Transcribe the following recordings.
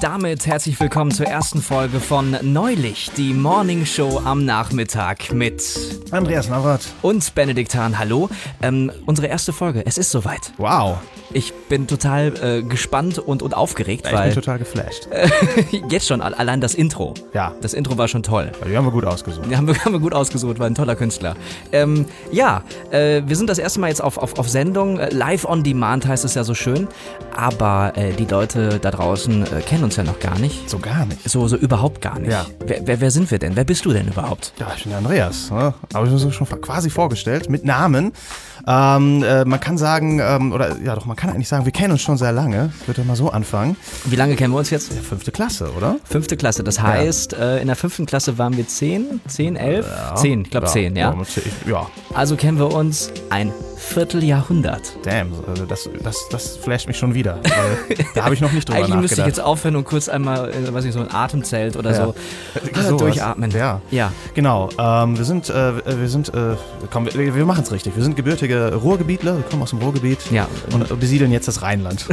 Und damit herzlich willkommen zur ersten Folge von Neulich, die Morning Show am Nachmittag mit Andreas Laubert und Benedikt Hahn. Hallo. Unsere erste Folge, es ist soweit. Wow. Ich bin total gespannt und aufgeregt. Ja, ich bin total geflasht. Jetzt schon, allein das Intro. Ja. Das Intro war schon toll. Ja, die haben wir gut ausgesucht. Die haben wir gut ausgesucht, war ein toller Künstler. Wir sind das erste Mal jetzt auf Sendung. Live on Demand heißt es ja so schön. Aber die Leute da draußen kennen uns ja noch gar nicht. So gar nicht. So überhaupt gar nicht. Ja. Wer sind wir denn? Wer bist du denn überhaupt? Ja, ich bin der Andreas. Ne? Aber ich habe mich schon quasi vorgestellt, mit Namen. Man kann sagen, man kann eigentlich sagen, wir kennen uns schon sehr lange. Ich würde ja mal so anfangen. Wie lange kennen wir uns jetzt? Ja, 5. Klasse, oder? 5. Klasse, das heißt, in der 5. Klasse waren wir 10, 11? Ja. 10, ich glaube ja. 10, ja. Ja. Also kennen wir uns ein Vierteljahrhundert. Damn, also das flasht mich schon wieder. Weil da habe ich noch nicht drüber nachgedacht. Eigentlich müsste ich jetzt aufhören und kurz einmal, weiß nicht, so ein Atemzelt oder ja. so durchatmen. Ja, ja. Genau. Wir machen es richtig. Wir sind gebürtige Ruhrgebietler, wir kommen aus dem Ruhrgebiet und besiedeln jetzt das Rheinland.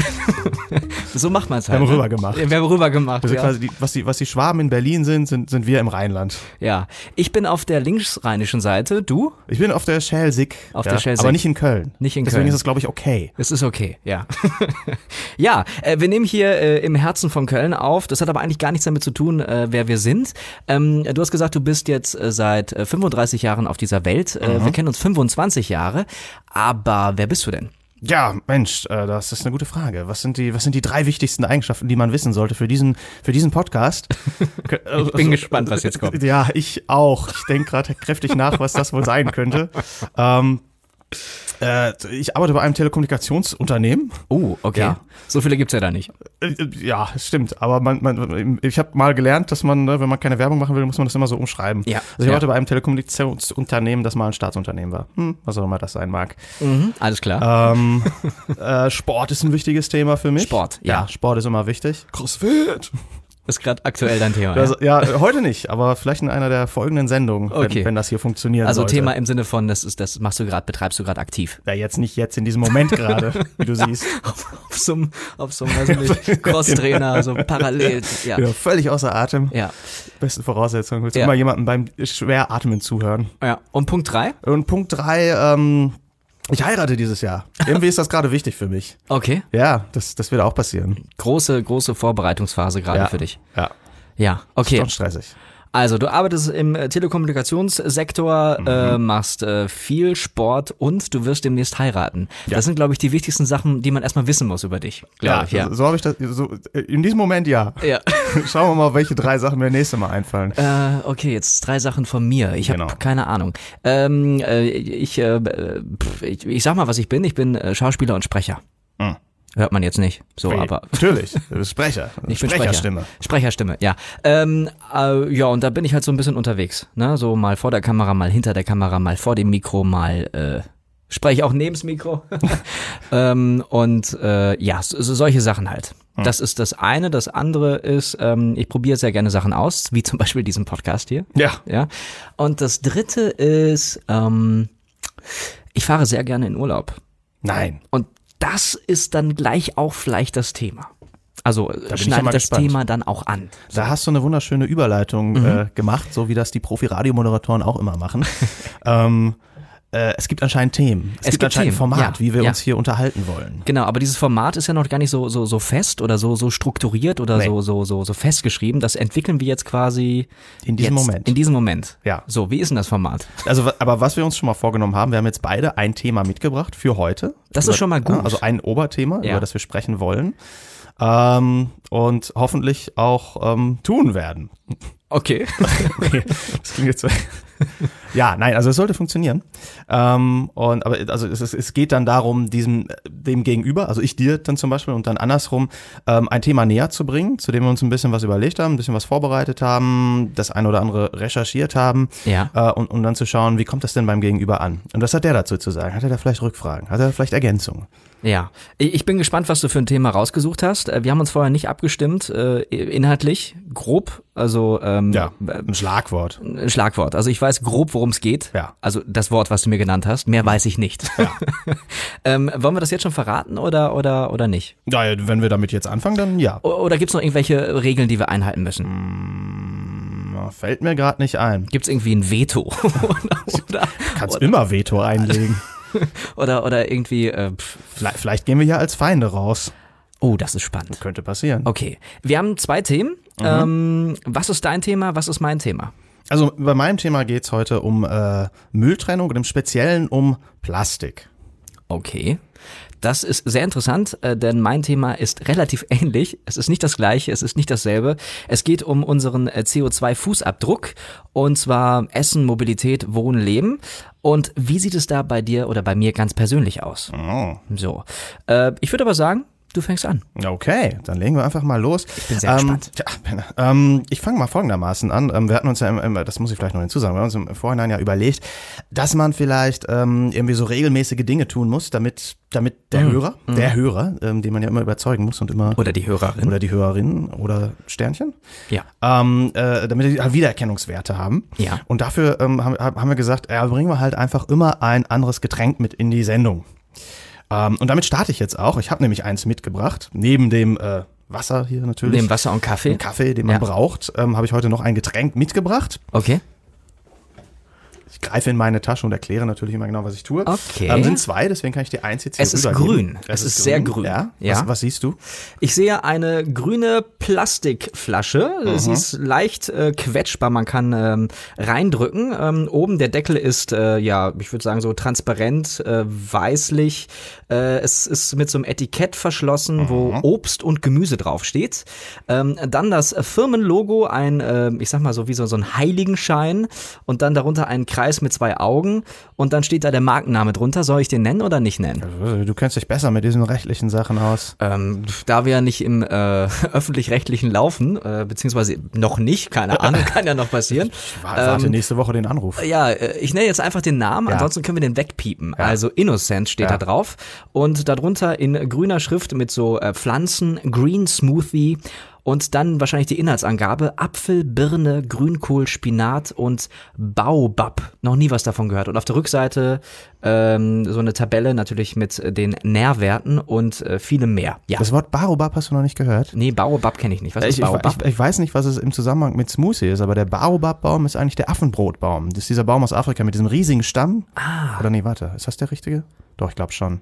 So macht man es halt. Wir haben rüber gemacht. Also quasi was die Schwaben in Berlin sind wir im Rheinland. Ja. Ich bin auf der linksrheinischen Seite, du? Ich bin auf der Schäl-Sig. Aber nicht in Köln. Deswegen ist es, glaube ich, okay. Es ist okay, ja. Ja, wir nehmen hier im Herzen von Köln auf. Das hat aber eigentlich gar nichts damit zu tun, wer wir sind. Du hast gesagt, du bist jetzt seit 35 Jahren auf dieser Welt. Wir kennen uns 25 Jahre. Aber wer bist du denn? Ja, Mensch, das ist eine gute Frage. Was sind die 3 wichtigsten Eigenschaften, die man wissen sollte für diesen Podcast? Ich bin gespannt, was jetzt kommt. Ja, ich auch. Ich denke gerade kräftig nach, was das wohl sein könnte. Ich arbeite bei einem Telekommunikationsunternehmen. Oh, okay. Ja. So viele gibt's ja da nicht. Ja, stimmt. Aber ich habe mal gelernt, dass man, wenn man keine Werbung machen will, muss man das immer so umschreiben. Ja. Also ich arbeite bei einem Telekommunikationsunternehmen, das mal ein Staatsunternehmen war. Was auch immer das sein mag. Mhm, alles klar. Sport ist ein wichtiges Thema für mich. Sport, ja. Ja, Sport ist immer wichtig. CrossFit. Ist gerade aktuell dein Thema. Das, ja, heute nicht, aber vielleicht in einer der folgenden Sendungen, wenn das hier funktionieren sollte. Also Thema im Sinne von, das machst du gerade, betreibst du gerade aktiv. Ja, jetzt nicht jetzt in diesem Moment gerade, wie du siehst. Auf so einem Cross-Trainer, so parallel. Ja. Ja, völlig außer Atem. Ja. Beste Voraussetzung. Willst du immer jemandem beim schwer Atmen zuhören. Ja. Und Punkt 3? Und Punkt 3, ich heirate dieses Jahr. Irgendwie ist das gerade wichtig für mich. Okay. Ja, das wird auch passieren. Große Vorbereitungsphase gerade für dich. Ja. Ja, okay. Das ist schon stressig. Also, du arbeitest im Telekommunikationssektor, machst viel Sport und du wirst demnächst heiraten. Ja. Das sind, glaube ich, die wichtigsten Sachen, die man erstmal wissen muss über dich. Ja. So habe ich das. So, in diesem Moment ja. Schauen wir mal, welche 3 Sachen mir nächstes Mal einfallen. Okay, jetzt 3 Sachen von mir. Ich habe keine Ahnung. Ich sag mal, was ich bin. Ich bin Schauspieler und Sprecher. Mhm. Hört man jetzt nicht, so okay, aber... Natürlich, du bist Sprecher. Ich bin Sprecherstimme. Sprecherstimme, ja. Und da bin ich halt so ein bisschen unterwegs. Ne? So mal vor der Kamera, mal hinter der Kamera, mal vor dem Mikro, mal spreche auch neben's Mikro. Solche Sachen halt. Das ist das eine. Das andere ist, ich probiere sehr gerne Sachen aus, wie zum Beispiel diesen Podcast hier. Ja. Und das dritte ist, ich fahre sehr gerne in Urlaub. Nein. Und das ist dann gleich auch vielleicht das Thema. Also schneidet das Thema dann auch an. Da hast du eine wunderschöne Überleitung gemacht, so wie das die Profi-Radiomoderatoren auch immer machen. Es gibt anscheinend Themen. Es gibt anscheinend ein Format, wie wir uns hier unterhalten wollen. Genau, aber dieses Format ist ja noch gar nicht so fest oder so strukturiert oder so festgeschrieben. Das entwickeln wir jetzt quasi in diesem Moment. Ja. So, wie ist denn das Format? Also, aber was wir uns schon mal vorgenommen haben, wir haben jetzt beide ein Thema mitgebracht für heute. Das ist schon mal gut. Also ein Oberthema, über das wir sprechen wollen. Und hoffentlich auch tun werden. Okay. Das klingt jetzt so. Ja, nein, also es sollte funktionieren. Es geht dann darum, dem Gegenüber, also ich dir dann zum Beispiel und dann andersrum, ein Thema näher zu bringen, zu dem wir uns ein bisschen was überlegt haben, ein bisschen was vorbereitet haben, das eine oder andere recherchiert haben, und dann zu schauen, wie kommt das denn beim Gegenüber an? Und was hat der dazu zu sagen? Hat er da vielleicht Rückfragen? Hat er da vielleicht Ergänzungen? Ja, ich bin gespannt, was du für ein Thema rausgesucht hast. Wir haben uns vorher nicht abgestimmt, inhaltlich, grob, also ein Schlagwort. Also ich weiß weiß grob, worum es geht. Ja. Also das Wort, was du mir genannt hast. Mehr weiß ich nicht. Ja. Wollen wir das jetzt schon verraten oder nicht? Naja, wenn wir damit jetzt anfangen, dann ja. Oder gibt es noch irgendwelche Regeln, die wir einhalten müssen? Fällt mir gerade nicht ein. Gibt es irgendwie ein Veto? Kannst immer Veto einlegen. Oder irgendwie... Vielleicht gehen wir ja als Feinde raus. Oh, das ist spannend. Könnte passieren. Okay, wir haben zwei Themen. Mhm. Was ist dein Thema, was ist mein Thema? Also bei meinem Thema geht es heute um Mülltrennung und im Speziellen um Plastik. Okay, das ist sehr interessant, denn mein Thema ist relativ ähnlich. Es ist nicht das gleiche, es ist nicht dasselbe. Es geht um unseren CO2-Fußabdruck und zwar Essen, Mobilität, Wohnen, Leben. Und wie sieht es da bei dir oder bei mir ganz persönlich aus? Oh. So, ich würde aber sagen, du fängst an. Okay, dann legen wir einfach mal los. Ich bin sehr gespannt. Ja, ich fange mal folgendermaßen an. Wir hatten uns ja, das muss ich vielleicht noch hinzusagen, wir haben uns im Vorhinein ja überlegt, dass man vielleicht irgendwie so regelmäßige Dinge tun muss, damit der Hörer, den man ja immer überzeugen muss und immer... Oder die Hörerin. Oder die Hörerin oder Sternchen. Ja. Damit die halt Wiedererkennungswerte haben. Ja. Und dafür haben wir gesagt, bringen wir halt einfach immer ein anderes Getränk mit in die Sendung. Und damit starte ich jetzt auch. Ich habe nämlich eins mitgebracht. Neben dem Wasser hier natürlich. Neben Wasser und Kaffee. Den Kaffee, den man braucht, habe ich heute noch ein Getränk mitgebracht. Okay. Ich greife in meine Tasche und erkläre natürlich immer genau, was ich tue. Okay. Sind zwei, deswegen kann ich dir eins jetzt hier rübergeben. Es ist grün. Sehr grün. Ja. Was siehst du? Ich sehe eine grüne Plastikflasche. Mhm. Sie ist leicht quetschbar. Man kann reindrücken. Oben der Deckel ist, ich würde sagen so transparent, weißlich. Es ist mit so einem Etikett verschlossen, wo Obst und Gemüse draufsteht. Dann das Firmenlogo, ein, ich sag mal so wie so ein Heiligenschein und dann darunter ein Kreis mit zwei Augen und dann steht da der Markenname drunter. Soll ich den nennen oder nicht nennen? Du kennst dich besser mit diesen rechtlichen Sachen aus. Da wir ja nicht im Öffentlich-Rechtlichen laufen, beziehungsweise noch nicht, keine Ahnung, kann ja noch passieren. Warte nächste Woche den Anruf. Ja, ich nenne jetzt einfach den Namen, ansonsten können wir den wegpiepen. Ja. Also Innocence steht da drauf und darunter in grüner Schrift mit so Pflanzen, Green Smoothie. Und dann wahrscheinlich die Inhaltsangabe, Apfel, Birne, Grünkohl, Spinat und Baobab. Noch nie was davon gehört. Und auf der Rückseite so eine Tabelle natürlich mit den Nährwerten und vielem mehr. Ja. Das Wort Baobab hast du noch nicht gehört? Nee, Baobab kenne ich nicht. Was ist Baobab? Ich weiß nicht, was es im Zusammenhang mit Smoothie ist, aber der Baobab-Baum ist eigentlich der Affenbrotbaum. Das ist dieser Baum aus Afrika mit diesem riesigen Stamm. Ah. Oder nee, warte, ist das der richtige? Doch, ich glaube schon.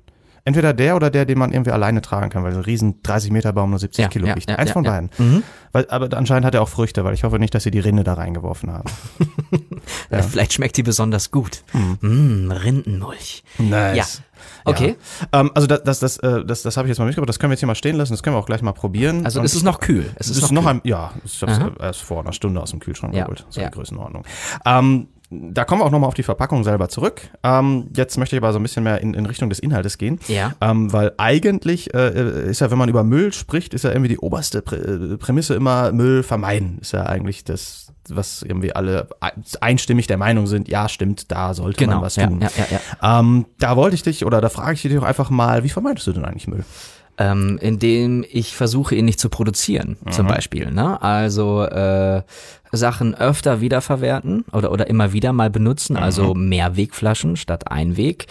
Entweder der oder der, den man irgendwie alleine tragen kann, weil so ein riesen 30-Meter-Baum nur 70 Kilo wiegt. Eins von beiden. Ja. Mhm. Aber anscheinend hat er auch Früchte, weil ich hoffe nicht, dass sie die Rinde da reingeworfen haben. Ja. Vielleicht schmeckt die besonders gut. Rindenmulch. Nice. Ja. Okay. Ja. Also das habe ich jetzt mal mitgebracht. Das können wir jetzt hier mal stehen lassen. Das können wir auch gleich mal probieren. Also ist es noch kühl? Ich habe es erst vor einer Stunde aus dem Kühlschrank geholt. So die Größenordnung. Da kommen wir auch nochmal auf die Verpackung selber zurück. Jetzt möchte ich aber so ein bisschen mehr in Richtung des Inhaltes gehen. Ja. Weil eigentlich ist ja, wenn man über Müll spricht, ist ja irgendwie die oberste Prämisse immer Müll vermeiden. Ist ja eigentlich das, was irgendwie alle einstimmig der Meinung sind, ja stimmt, da sollte man was tun. Ja. Da frage ich dich doch einfach mal, wie vermeidest du denn eigentlich Müll? Indem ich versuche, ihn nicht zu produzieren, zum Beispiel. Ne? Also Sachen öfter wiederverwerten oder immer wieder mal benutzen, also Mehrwegflaschen statt Einweg.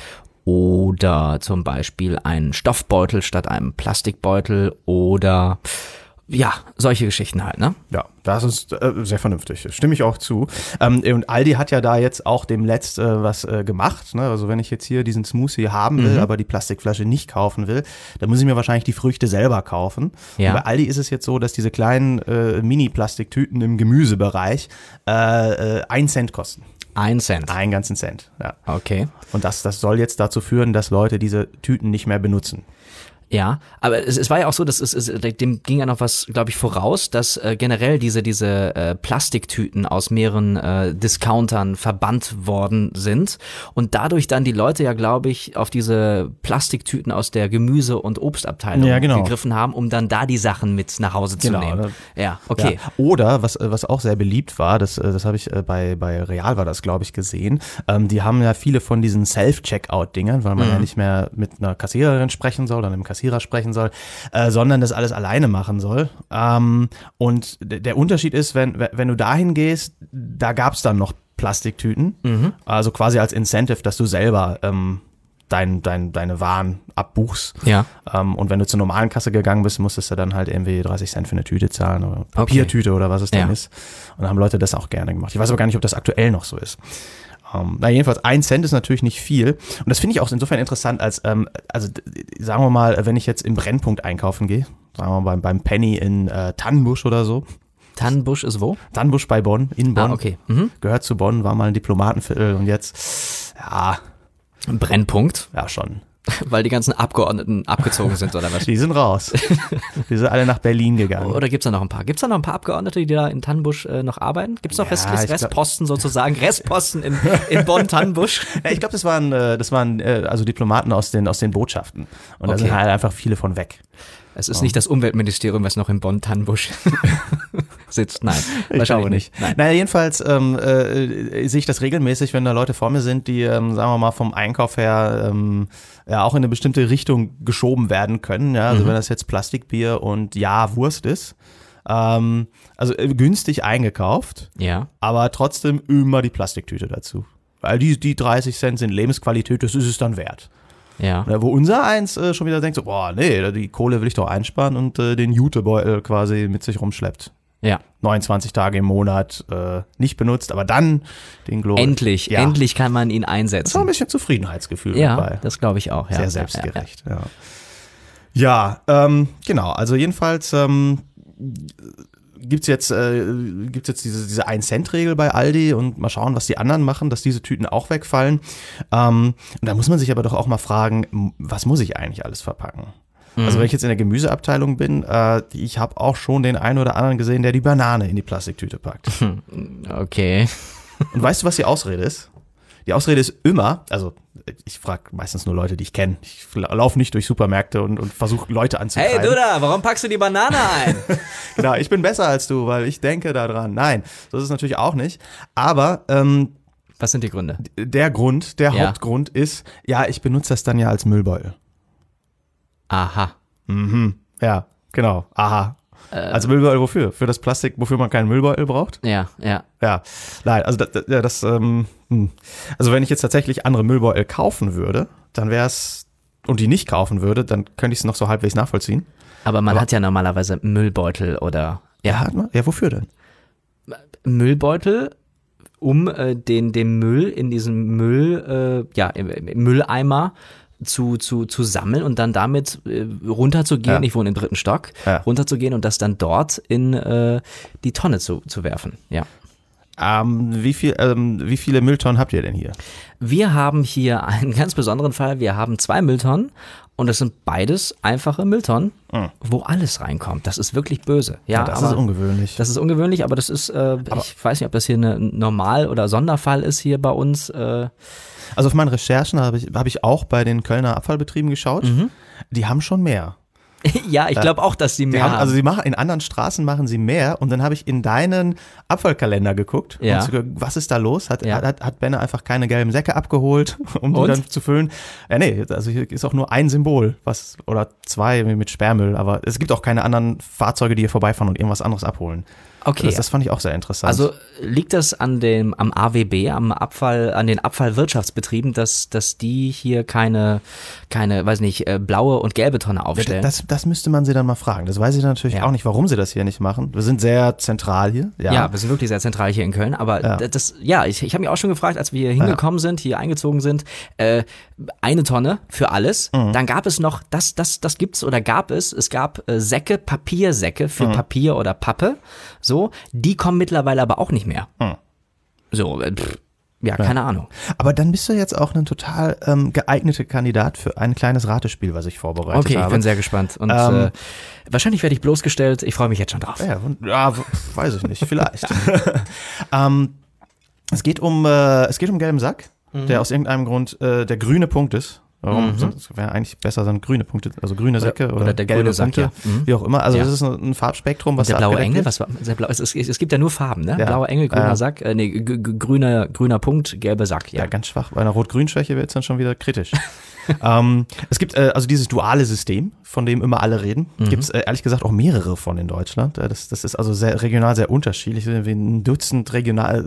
Oder zum Beispiel einen Stoffbeutel statt einem Plastikbeutel oder solche Geschichten halt, ne? Ja, das ist sehr vernünftig, stimme ich auch zu. Und Aldi hat ja da jetzt auch demnächst was gemacht, ne? Also wenn ich jetzt hier diesen Smoothie haben will, aber die Plastikflasche nicht kaufen will, dann muss ich mir wahrscheinlich die Früchte selber kaufen. Ja. Und bei Aldi ist es jetzt so, dass diese kleinen Mini-Plastiktüten im Gemüsebereich 1 Cent kosten. 1 Cent? Einen ganzen Cent, ja. Okay. Und das soll jetzt dazu führen, dass Leute diese Tüten nicht mehr benutzen. Ja, aber es war ja auch so, dass dem ging ja noch was, glaube ich, voraus, dass generell diese Plastiktüten aus mehreren Discountern verbannt worden sind und dadurch dann die Leute ja, glaube ich, auf diese Plastiktüten aus der Gemüse- und Obstabteilung gegriffen haben, um dann da die Sachen mit nach Hause zu nehmen. Ja, okay. Ja. Oder, was auch sehr beliebt war, das habe ich bei Real war das, glaube ich, gesehen, die haben ja viele von diesen Self-Checkout-Dingern, weil man ja nicht mehr mit einer Kassiererin sprechen soll, dann im Kassierer sprechen soll, sondern das alles alleine machen soll. Und der Unterschied ist, wenn du dahin gehst, da gab es dann noch Plastiktüten, also quasi als Incentive, dass du selber deine Waren abbuchst. Ja. Und wenn du zur normalen Kasse gegangen bist, musstest du dann halt irgendwie 30 Cent für eine Tüte zahlen oder Papiertüte oder was es denn ist. Und dann haben Leute das auch gerne gemacht. Ich weiß aber gar nicht, ob das aktuell noch so ist. Na jedenfalls, 1 Cent ist natürlich nicht viel. Und das finde ich auch insofern interessant, als, also sagen wir mal, wenn ich jetzt im Brennpunkt einkaufen gehe, sagen wir mal beim Penny in Tannenbusch oder so. Tannenbusch ist wo? Tannenbusch bei Bonn, in Bonn. Ah, okay. Mhm. Gehört zu Bonn, war mal ein Diplomatenviertel und jetzt, ja. Ein Brennpunkt? Ja, schon. Weil die ganzen Abgeordneten abgezogen sind, oder was? Die sind raus. Die sind alle nach Berlin gegangen. Oder gibt es da noch ein paar? Gibt es da noch ein paar Abgeordnete, die da in Tannenbusch noch arbeiten? Gibt es noch Restposten sozusagen? Restposten in Bonn-Tannenbusch? Ja, ich glaube, das waren also Diplomaten aus den Botschaften. Und da sind halt einfach viele von weg. Es ist nicht das Umweltministerium, was noch in Bonn-Tannenbusch sitzt. Nein, ich glaube nicht. Nein. Naja, jedenfalls sehe ich das regelmäßig, wenn da Leute vor mir sind, die, sagen wir mal, vom Einkauf her auch in eine bestimmte Richtung geschoben werden können. Ja? Also wenn das jetzt Plastikbier und Wurst ist. Also günstig eingekauft, aber trotzdem immer die Plastiktüte dazu. Weil die 30 Cent sind Lebensqualität, das ist es dann wert. Ja. Wo unser eins schon wieder denkt, so, boah, nee, die Kohle will ich doch einsparen und den Jutebeutel quasi mit sich rumschleppt. Ja. 29 Tage im Monat nicht benutzt, aber dann den Glow. Endlich kann man ihn einsetzen. Das war ein bisschen Zufriedenheitsgefühl dabei. Das glaube ich auch, ja. Sehr selbstgerecht, ja. Ja, genau, also jedenfalls gibt's jetzt diese 1-Cent-Regel bei Aldi und mal schauen, was die anderen machen, dass diese Tüten auch wegfallen. Und da muss man sich aber doch auch mal fragen, was muss ich eigentlich alles verpacken? Also wenn ich jetzt in der Gemüseabteilung bin, ich habe auch schon den einen oder anderen gesehen, der die Banane in die Plastiktüte packt. Okay. Und weißt du, was die Ausrede ist? Die Ausrede ist immer, also ich frage meistens nur Leute, die ich kenne. Ich laufe nicht durch Supermärkte und versuche Leute anzutreiben. Hey du da, warum packst du die Banane ein? Genau, ich bin besser als du, weil ich denke da dran. Nein, das ist natürlich auch nicht. Aber was sind die Gründe? Der Hauptgrund ist, ich benutze das dann ja als Müllbeutel. Aha. Mhm. Ja, genau. Aha. Also Müllbeutel wofür? Für das Plastik, wofür man keinen Müllbeutel braucht? Ja. Nein, also also wenn ich jetzt tatsächlich andere Müllbeutel kaufen würde, dann wäre es, und die nicht kaufen würde, dann könnte ich es noch so halbwegs nachvollziehen. Aber man hat ja normalerweise Müllbeutel oder. Ja, hat man? Ja, wofür denn? Müllbeutel, um den Müll in diesem Müll, im Mülleimer zu sammeln und dann damit runterzugehen, ich wohne im 3. Stock, runterzugehen und das dann dort in die Tonne zu werfen, wie viele Mülltonnen habt ihr denn hier? Wir haben hier einen ganz besonderen Fall, wir haben 2 Mülltonnen und das sind beides einfache Mülltonnen, wo alles reinkommt. Das ist wirklich böse. Ja, das ist ungewöhnlich. Das ist ungewöhnlich, aber das ist, ich weiß nicht, ob das hier ein Normal- oder Sonderfall ist hier bei uns. Also auf meinen Recherchen habe ich auch bei den Kölner Abfallbetrieben geschaut, die haben schon mehr. Ja, ich glaube auch, dass sie mehr haben. Also sie machen in anderen Straßen machen sie mehr und dann habe ich in deinen Abfallkalender geguckt, und was ist da los? Hat Benne einfach keine gelben Säcke abgeholt, um die dann zu füllen? Ja, nee, also hier ist auch nur ein Symbol, oder 2 mit Sperrmüll, aber es gibt auch keine anderen Fahrzeuge, die hier vorbeifahren und irgendwas anderes abholen. Okay. Das fand ich auch sehr interessant. Also liegt das am AWB, an den Abfallwirtschaftsbetrieben, dass die hier keine, weiß nicht, blaue und gelbe Tonne aufstellen? Das müsste man sie dann mal fragen. Das weiß ich natürlich auch nicht, warum sie das hier nicht machen. Wir sind sehr zentral hier. Ja, wir sind wirklich sehr zentral hier in Köln. Aber ich habe mich auch schon gefragt, als wir hier hingekommen sind, hier eingezogen sind, eine Tonne für alles. Dann gab es noch, das gibt's oder gab es. Es gab Säcke, Papiersäcke für Papier oder Pappe. So, die kommen mittlerweile aber auch nicht mehr. So, keine Ahnung. Aber dann bist du jetzt auch ein total geeigneter Kandidat für ein kleines Ratespiel, was ich vorbereitet habe. Okay, ich bin sehr gespannt. Und wahrscheinlich werde ich bloßgestellt. Ich freue mich jetzt schon drauf. Ja, weiß ich nicht, vielleicht. Es geht um gelben Sack, der aus irgendeinem Grund der grüne Punkt ist. Warum? Das wäre eigentlich besser, dann grüne Punkte, also grüne Säcke oder der gelbe Sack, wie auch immer. Also das ist ein Farbspektrum, was der blaue Engel, es gibt ja nur Farben, ne? Ja. Blauer Engel, grüner Sack, grüner Punkt, gelber Sack. Ja, ganz schwach. Bei einer Rot-Grün-Schwäche wird es dann schon wieder kritisch. Es gibt also dieses duale System, von dem immer alle reden. Mhm. Gibt es ehrlich gesagt auch mehrere von in Deutschland. Das ist also sehr, regional sehr unterschiedlich. Wie ein Dutzend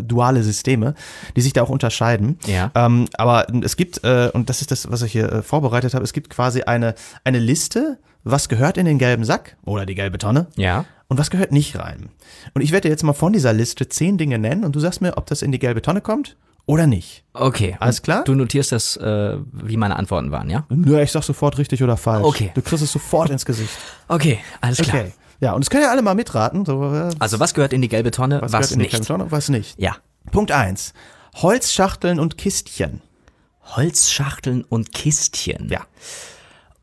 duale Systeme, die sich da auch unterscheiden. Ja. Aber es gibt, und das ist das, was ich hier vorbereitet habe, es gibt quasi eine Liste, was gehört in den gelben Sack oder die gelbe Tonne. Ja. Und was gehört nicht rein? Und ich werde dir jetzt mal von dieser Liste 10 Dinge nennen und du sagst mir, ob das in die gelbe Tonne kommt oder nicht. Okay. Alles klar? Du notierst das, wie meine Antworten waren, ja? Nö, ich sag sofort richtig oder falsch. Okay. Du kriegst es sofort ins Gesicht. Okay, alles klar. Okay. Ja, und das können ja alle mal mitraten. So, also was gehört in die gelbe Tonne, was nicht? Was gehört in die gelbe Tonne, was nicht? Ja. Punkt 1. Holzschachteln und Kistchen. Holzschachteln und Kistchen? Ja.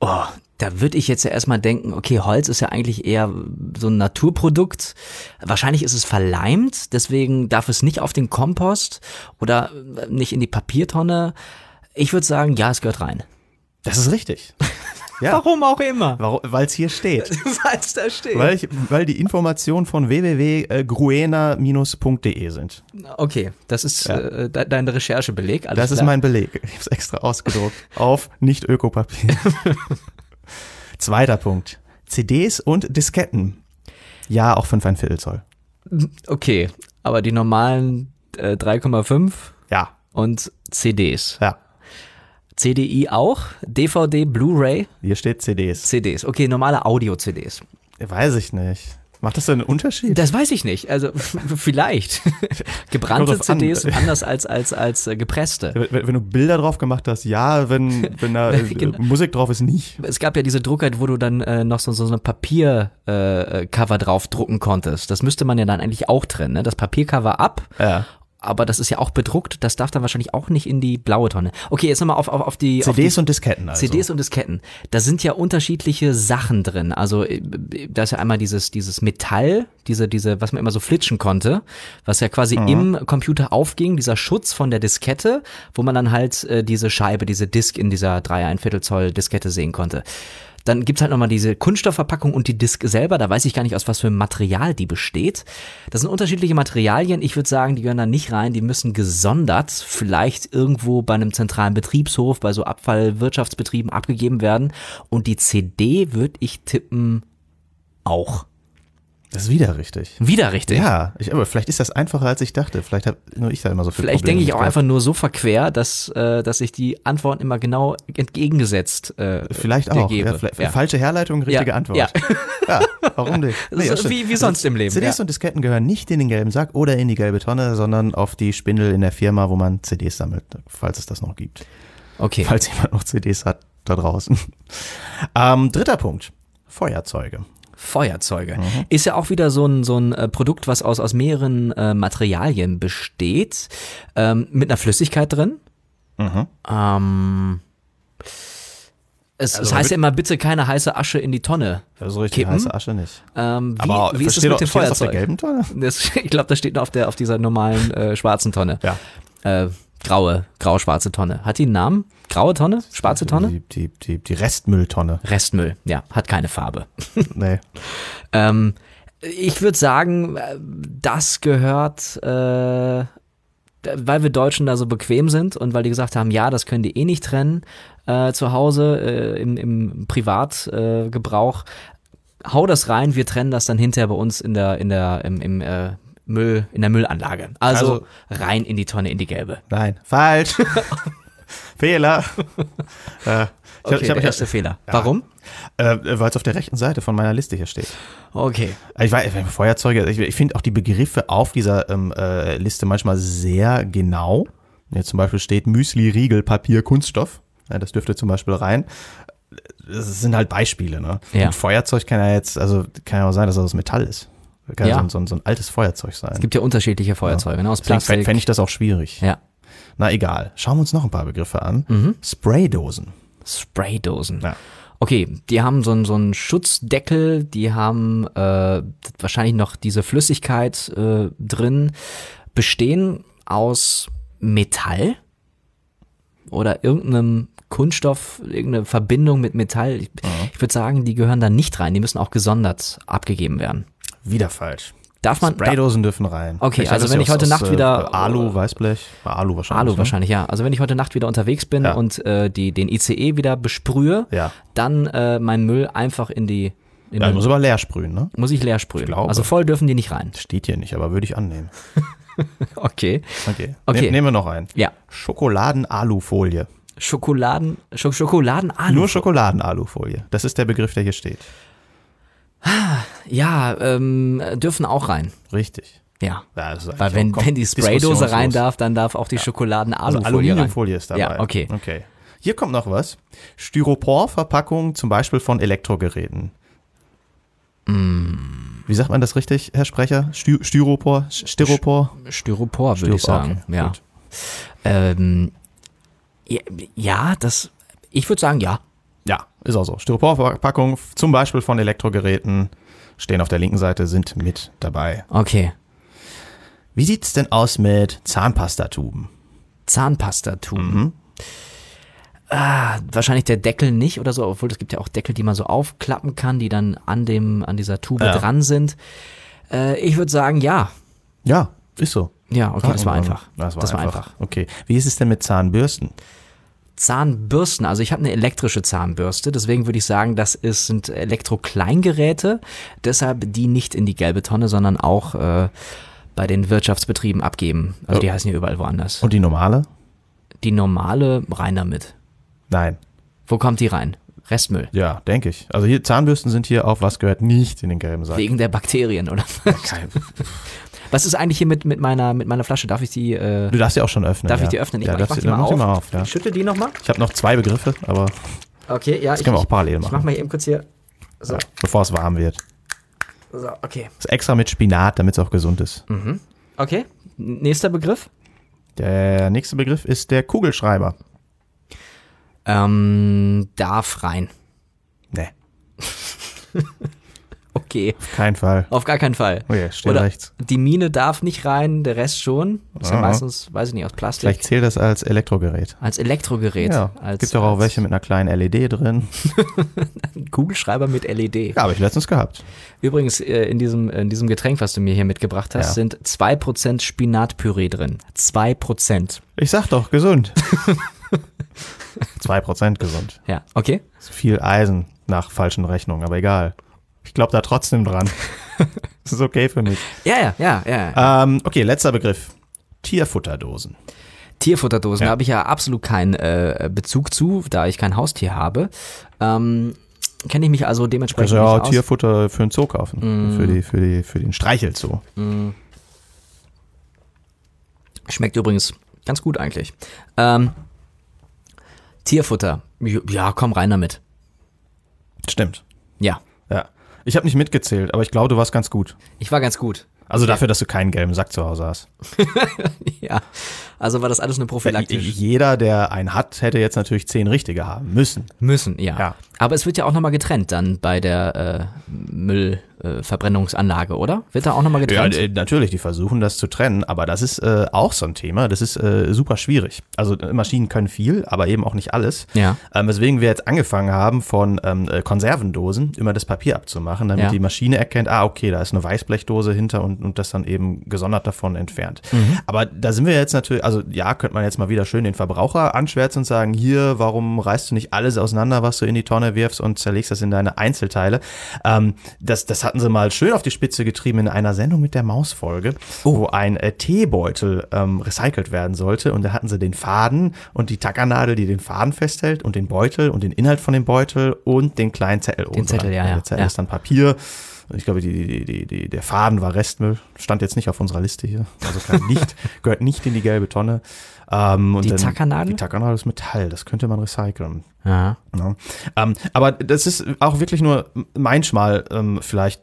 Oh, da würde ich jetzt ja erstmal denken, okay, Holz ist ja eigentlich eher so ein Naturprodukt. Wahrscheinlich ist es verleimt, deswegen darf es nicht auf den Kompost oder nicht in die Papiertonne. Ich würde sagen, ja, es gehört rein. Das ist richtig. Ja. Warum auch immer. Weil es hier steht. Weil es da steht. Weil die Informationen von www.gruener-punkt.de sind. Okay, das ist ja dein Recherchebeleg. Alles das klar. Ist mein Beleg. Ich habe es extra ausgedruckt. Auf Nicht-Ökopapier. Zweiter Punkt. CDs und Disketten. Ja, auch 5,25 Zoll. Okay, aber die normalen 3,5? Ja. Und CDs? Ja. CDI auch? DVD, Blu-ray? Hier steht CDs. CDs, okay, normale Audio-CDs. Weiß ich nicht. Macht das denn einen Unterschied? Das weiß ich nicht. Also vielleicht. Gebrannte CDs sind anders als gepresste. Wenn du Bilder drauf gemacht hast, ja. Wenn da genau. Musik drauf ist, nicht. Es gab ja diese Druckheit, wo du dann noch so eine Papiercover drauf drucken konntest. Das müsste man ja dann eigentlich auch trennen. Ne? Das Papiercover ab. Ja. Aber das ist ja auch bedruckt, das darf dann wahrscheinlich auch nicht in die blaue Tonne. Okay, jetzt nochmal auf die CDs und Disketten. Also. CDs und Disketten. Da sind ja unterschiedliche Sachen drin. Also da ist ja einmal dieses Metall, diese, was man immer so flitschen konnte, was ja quasi im Computer aufging, dieser Schutz von der Diskette, wo man dann halt diese Scheibe, diese Disk in dieser 3,25 Zoll Diskette sehen konnte. Dann gibt's halt nochmal diese Kunststoffverpackung und die Disk selber. Da weiß ich gar nicht, aus was für einem Material die besteht. Das sind unterschiedliche Materialien. Ich würde sagen, die gehören da nicht rein. Die müssen gesondert vielleicht irgendwo bei einem zentralen Betriebshof, bei so Abfallwirtschaftsbetrieben abgegeben werden. Und die CD würde ich tippen auch. Das ist wieder richtig. Wieder richtig? Ja, aber vielleicht ist das einfacher, als ich dachte. Vielleicht habe nur ich da immer so viel Probleme. Vielleicht denke ich auch einfach nur so verquer, dass ich die Antworten immer genau entgegengesetzt vielleicht auch. Gebe. Ja, vielleicht, ja. Falsche Herleitung, richtige Antwort. Ja. Ja, warum nicht? Nee, so, wie sonst im Leben. CDs und Disketten gehören nicht in den gelben Sack oder in die gelbe Tonne, sondern auf die Spindel in der Firma, wo man CDs sammelt, falls es das noch gibt. Okay. Falls jemand noch CDs hat da draußen. Dritter Punkt. Feuerzeuge. Mhm. Ist ja auch wieder so ein Produkt, was aus mehreren Materialien besteht, mit einer Flüssigkeit drin. Mhm. Es heißt ja immer, bitte keine heiße Asche in die Tonne so richtig kippen. Heiße Asche nicht. Wie ist es mit dem Feuerzeug? Auf der gelben Tonne? Ich glaube, das steht nur auf dieser normalen schwarzen Tonne. Ja. Grau-schwarze Tonne. Hat die einen Namen? Graue Tonne? Schwarze Tonne? Die Restmülltonne. Restmüll, ja. Hat keine Farbe. Nee. Ich würde sagen, das gehört, weil wir Deutschen da so bequem sind und weil die gesagt haben, ja, das können die eh nicht trennen zu Hause im Privatgebrauch. Hau das rein, wir trennen das dann hinterher bei uns im Müll in der Müllanlage. Also rein in die Tonne, in die gelbe. Nein, falsch. Fehler. Der erste Fehler. Ja. Warum? Weil es auf der rechten Seite von meiner Liste hier steht. Okay. Ich finde auch die Begriffe auf dieser Liste manchmal sehr genau. Hier zum Beispiel steht Müsli, Riegel, Papier, Kunststoff. Ja, das dürfte zum Beispiel rein. Das sind halt Beispiele. Ne? Ja. Und Feuerzeug kann ja jetzt, also kann ja auch sein, dass das aus Metall ist. Kann ja so ein altes Feuerzeug sein. Es gibt ja unterschiedliche Feuerzeuge, ne? Aus Plastik. Deswegen fände ich das auch schwierig. Ja. Na egal, schauen wir uns noch ein paar Begriffe an. Mhm. Spraydosen. Ja. Okay, die haben so einen Schutzdeckel, die haben wahrscheinlich noch diese Flüssigkeit drin, bestehen aus Metall oder irgendeinem Kunststoff, irgendeine Verbindung mit Metall. Ich würde sagen, die gehören da nicht rein, die müssen auch gesondert abgegeben werden. Wieder falsch. Darf man Spraydosen dürfen rein. Okay, vielleicht also wenn ich heute Nacht wieder Alu, Weißblech, Alu wahrscheinlich. Alu wahrscheinlich, ja. Also wenn ich heute Nacht wieder unterwegs bin und den ICE wieder besprühe, dann meinen Müll einfach in die muss aber leer sprühen, ne? Muss ich leer sprühen. Ich also voll dürfen die nicht rein. Steht hier nicht, aber würde ich annehmen. Okay. Nehmen wir noch einen. Ja. Schokoladen-Alufolie. Schokoladen-Alufolie. Nur Schokoladen-Alufolie. Das ist der Begriff, der hier steht. Ja, dürfen auch rein. Richtig. Ja. Weil wenn die Spraydose rein darf, dann darf auch die Schokoladen-Alufolie rein. Also Aluminiumfolie ist dabei. Ja, okay. Hier kommt noch was. Styropor-Verpackung zum Beispiel von Elektrogeräten. Wie sagt man das richtig, Herr Sprecher? Styropor, würde ich sagen. Okay, ja. Ich würde sagen, ja. Ja, ist auch so. Styroporverpackung, zum Beispiel von Elektrogeräten, stehen auf der linken Seite, sind mit dabei. Okay. Wie sieht's denn aus mit Zahnpastatuben? Mhm. Wahrscheinlich der Deckel nicht oder so, obwohl es gibt ja auch Deckel, die man so aufklappen kann, die dann an dieser Tube dran sind. Ich würde sagen, ja. Ja, ist so. Ja, okay, das war einfach. Okay, wie ist es denn mit Zahnbürsten? Also ich habe eine elektrische Zahnbürste, deswegen würde ich sagen, das sind Elektrokleingeräte, deshalb die nicht in die gelbe Tonne, sondern auch bei den Wirtschaftsbetrieben abgeben. Also die heißen ja überall woanders. Und die normale? Die normale, rein damit. Nein. Wo kommt die rein? Restmüll. Ja, denke ich. Also hier Zahnbürsten sind hier auf was gehört nicht in den gelben Sack. Wegen der Bakterien, oder? Ja, was ist eigentlich hier mit meiner Flasche? Darf ich die... du darfst die auch schon öffnen. Darf ich die öffnen? Ich mach die mal auf. Ich schüttel die nochmal. Ich habe noch zwei Begriffe, aber... Okay, ja. Das können wir auch parallel machen. Ich mach mal eben kurz hier... So. Ja, bevor es warm wird. So, okay. Das ist extra mit Spinat, damit es auch gesund ist. Mhm. Okay. Nächster Begriff? Der nächste Begriff ist der Kugelschreiber. Darf rein. Nee. Okay. Auf keinen Fall. Auf gar keinen Fall. Okay, steht oder rechts. Die Mine darf nicht rein, der Rest schon. Das ist ja meistens, weiß ich nicht, aus Plastik. Vielleicht zählt das als Elektrogerät. Ja, es gibt doch auch welche mit einer kleinen LED drin. Ein Kugelschreiber mit LED. Ja, habe ich letztens gehabt. Übrigens, in diesem Getränk, was du mir hier mitgebracht hast, sind 2% Spinatpüree drin. 2%. Ich sag doch, gesund. 2% gesund. Ja, okay. Das ist viel Eisen nach falschen Rechnungen, aber egal. Ich glaube da trotzdem dran. Das ist okay für mich. Ja. Okay, letzter Begriff. Tierfutterdosen. Da habe ich ja absolut keinen Bezug zu, da ich kein Haustier habe. Kenne ich mich also dementsprechend nicht aus. Tierfutter für den Zoo kaufen, für den Streichelzoo. Schmeckt übrigens ganz gut eigentlich. Tierfutter. Ja, komm rein damit. Stimmt. Ja. Ich habe nicht mitgezählt, aber ich glaube, du warst ganz gut. Ich war ganz gut. Also dafür, dass du keinen gelben Sack zu Hause hast. Ja, also war das alles eine Prophylaktik. Jeder, der einen hat, hätte jetzt natürlich 10 richtige haben müssen. Ja. Aber es wird ja auch nochmal getrennt dann bei der Müllverbrennungsanlage, oder? Wird da auch nochmal getrennt? Ja, natürlich, die versuchen das zu trennen, aber das ist auch so ein Thema, das ist super schwierig. Also Maschinen können viel, aber eben auch nicht alles. Ja. Weswegen wir jetzt angefangen haben, von Konservendosen immer das Papier abzumachen, damit die Maschine erkennt, okay, da ist eine Weißblechdose hinter und das dann eben gesondert davon entfernt. Mhm. Aber da sind wir jetzt natürlich, also ja, könnte man jetzt mal wieder schön den Verbraucher anschwärzen und sagen, hier, warum reißt du nicht alles auseinander, was du in die Tonne wirfst und zerlegst das in deine Einzelteile? Das hatten sie mal schön auf die Spitze getrieben in einer Sendung mit der Maus-Folge, wo ein Teebeutel recycelt werden sollte. Und da hatten sie den Faden und die Tackernadel, die den Faden festhält und den Beutel und den Inhalt von dem Beutel und den kleinen Zettel oben. Den Zettel, ja. Der Zettel ist dann Papier. Ich glaube, der Faden war Restmüll, stand jetzt nicht auf unserer Liste hier. Also gehört nicht in die gelbe Tonne. Und die Tackernadel? Die Tackernadel ist Metall, das könnte man recyceln. Ja. Aber das ist auch wirklich nur manchmal vielleicht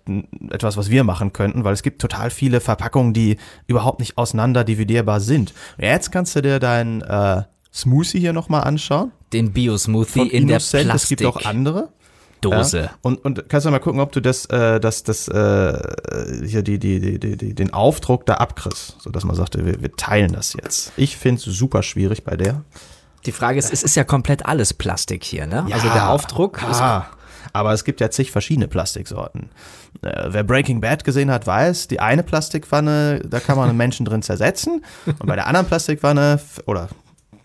etwas, was wir machen könnten, weil es gibt total viele Verpackungen, die überhaupt nicht auseinander dividierbar sind. Jetzt kannst du dir deinen Smoothie hier nochmal anschauen. Den Bio-Smoothie in der Plastik. Es gibt auch andere. Dose. Ja, und kannst du mal gucken, ob du den Aufdruck da abkriegst, sodass man sagt, wir teilen das jetzt. Ich finde es super schwierig bei der. Die Frage ist, es ist ja komplett alles Plastik hier, ne? Ja. Also der Aufdruck ist... Aber es gibt ja zig verschiedene Plastiksorten. Wer Breaking Bad gesehen hat, weiß, die eine Plastikpfanne, da kann man einen Menschen drin zersetzen. Und bei der anderen Plastikpfanne, oder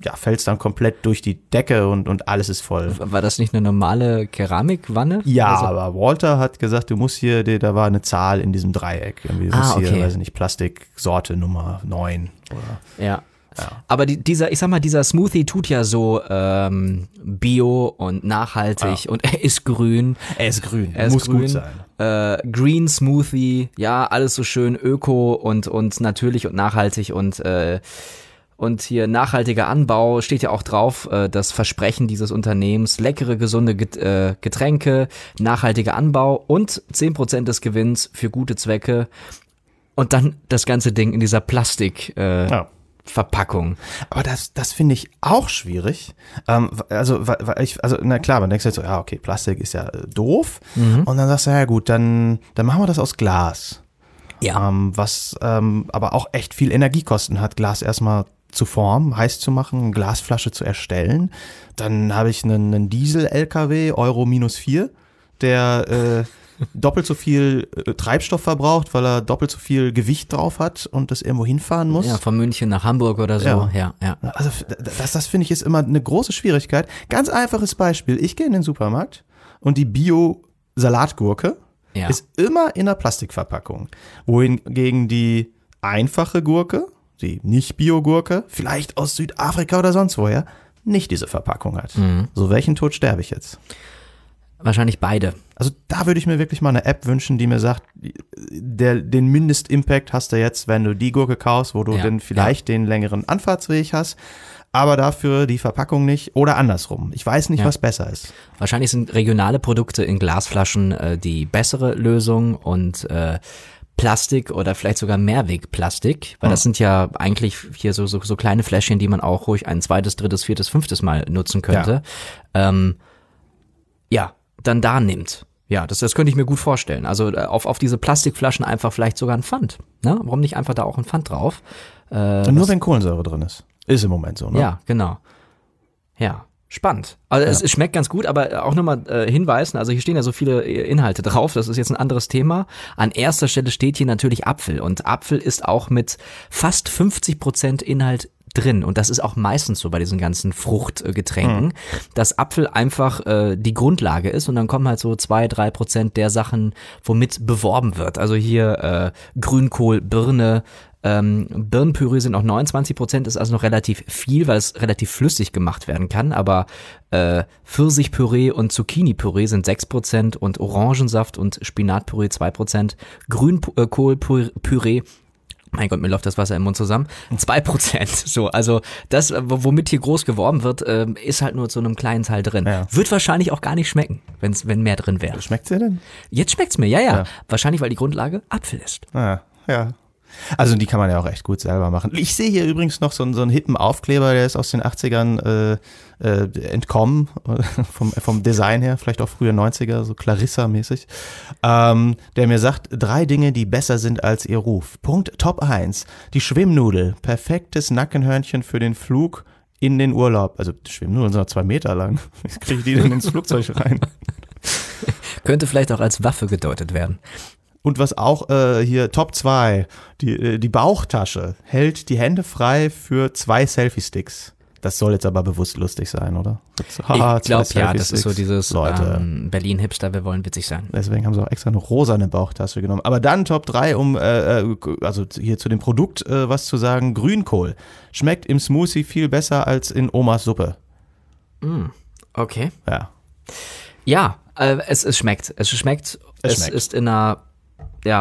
ja, fällt es dann komplett durch die Decke und alles ist voll. War das nicht eine normale Keramikwanne? Ja, also, aber Walter hat gesagt, du musst hier, da war eine Zahl in diesem Dreieck. Irgendwie okay. Hier, weiß nicht, Plastiksorte Nummer 9 oder. Ja. Ja. Aber dieser Smoothie tut ja so bio und nachhaltig und er ist grün. Er ist muss grün. Gut sein. Green Smoothie, ja, alles so schön öko und natürlich und nachhaltig und hier nachhaltiger Anbau steht ja auch drauf, das Versprechen dieses Unternehmens, leckere, gesunde Getränke, nachhaltiger Anbau und 10% des Gewinns für gute Zwecke und dann das ganze Ding in dieser Plastik Verpackung. Aber das finde ich auch schwierig. Na klar, man denkt jetzt so, ja, okay, Plastik ist ja doof. Mhm. Und dann sagst du, ja gut, dann machen wir das aus Glas. Ja. Was aber auch echt viel Energiekosten hat, Glas erstmal zu formen, heiß zu machen, eine Glasflasche zu erstellen. Dann habe ich einen Diesel-LKW, Euro -4, der doppelt so viel Treibstoff verbraucht, weil er doppelt so viel Gewicht drauf hat und das irgendwo hinfahren muss. Ja, von München nach Hamburg oder so. Ja. Also das finde ich ist immer eine große Schwierigkeit. Ganz einfaches Beispiel. Ich gehe in den Supermarkt und die Bio-Salatgurke ist immer in einer Plastikverpackung. Wohingegen die einfache Gurke, die Nicht-Bio-Gurke, vielleicht aus Südafrika oder sonst woher, nicht diese Verpackung hat. Mhm. So welchen Tod sterbe ich jetzt? Wahrscheinlich beide. Also da würde ich mir wirklich mal eine App wünschen, die mir sagt, den Mindestimpact hast du jetzt, wenn du die Gurke kaufst, wo du dann vielleicht den längeren Anfahrtsweg hast, aber dafür die Verpackung nicht oder andersrum. Ich weiß nicht, was besser ist. Wahrscheinlich sind regionale Produkte in Glasflaschen die bessere Lösung und Plastik oder vielleicht sogar Mehrwegplastik, weil das sind ja eigentlich hier so kleine Fläschchen, die man auch ruhig ein zweites, drittes, viertes, fünftes Mal nutzen könnte. Ja. Dann da nimmt. Ja, das könnte ich mir gut vorstellen. Also auf diese Plastikflaschen einfach vielleicht sogar ein Pfand. Ne? Warum nicht einfach da auch ein Pfand drauf? Und nur wenn Kohlensäure drin ist. Ist im Moment so, ne? Ja, genau. Ja, spannend. Also es schmeckt ganz gut, aber auch nochmal hinweisen, also hier stehen ja so viele Inhalte drauf, das ist jetzt ein anderes Thema. An erster Stelle steht hier natürlich Apfel und Apfel ist auch mit fast 50% Inhalt drin. Und das ist auch meistens so bei diesen ganzen Fruchtgetränken, dass Apfel einfach die Grundlage ist und dann kommen halt so 2-3% der Sachen, womit beworben wird. Also hier Grünkohl, Birne, Birnenpüree sind auch 29%, ist also noch relativ viel, weil es relativ flüssig gemacht werden kann, aber Pfirsichpüree und Zucchini-Püree sind 6% und Orangensaft und Spinatpüree 2%, Grünkohlpüree, mein Gott, mir läuft das Wasser im Mund zusammen. 2%. So, also das, womit hier groß geworben wird, ist halt nur zu einem kleinen Teil drin. Ja. Wird wahrscheinlich auch gar nicht schmecken, wenn mehr drin wäre. Schmeckt's dir denn? Jetzt schmeckt's mir, ja. Wahrscheinlich, weil die Grundlage Apfel ist. Ja. Also die kann man ja auch echt gut selber machen. Ich sehe hier übrigens noch so einen hippen Aufkleber, der ist aus den 80ern entkommen, vom Design her, vielleicht auch früher 90er, so Clarissa-mäßig, der mir sagt, 3 Dinge, die besser sind als ihr Ruf. Punkt Top 1, die Schwimmnudel, perfektes Nackenhörnchen für den Flug in den Urlaub. Also Schwimmnudeln sind noch 2 Meter lang, wie kriege ich die denn ins Flugzeug rein? Könnte vielleicht auch als Waffe gedeutet werden. Und was auch hier, Top 2, die Bauchtasche hält die Hände frei für 2 Selfie-Sticks. Das soll jetzt aber bewusst lustig sein, oder? Ich glaube, ja, das ist so dieses Berlin-Hipster, wir wollen witzig sein. Deswegen haben sie auch extra eine rosane Bauchtasche genommen. Aber dann Top 3, um also hier zu dem Produkt was zu sagen, Grünkohl. Schmeckt im Smoothie viel besser als in Omas Suppe. Okay. Ja, es schmeckt. Ist in einer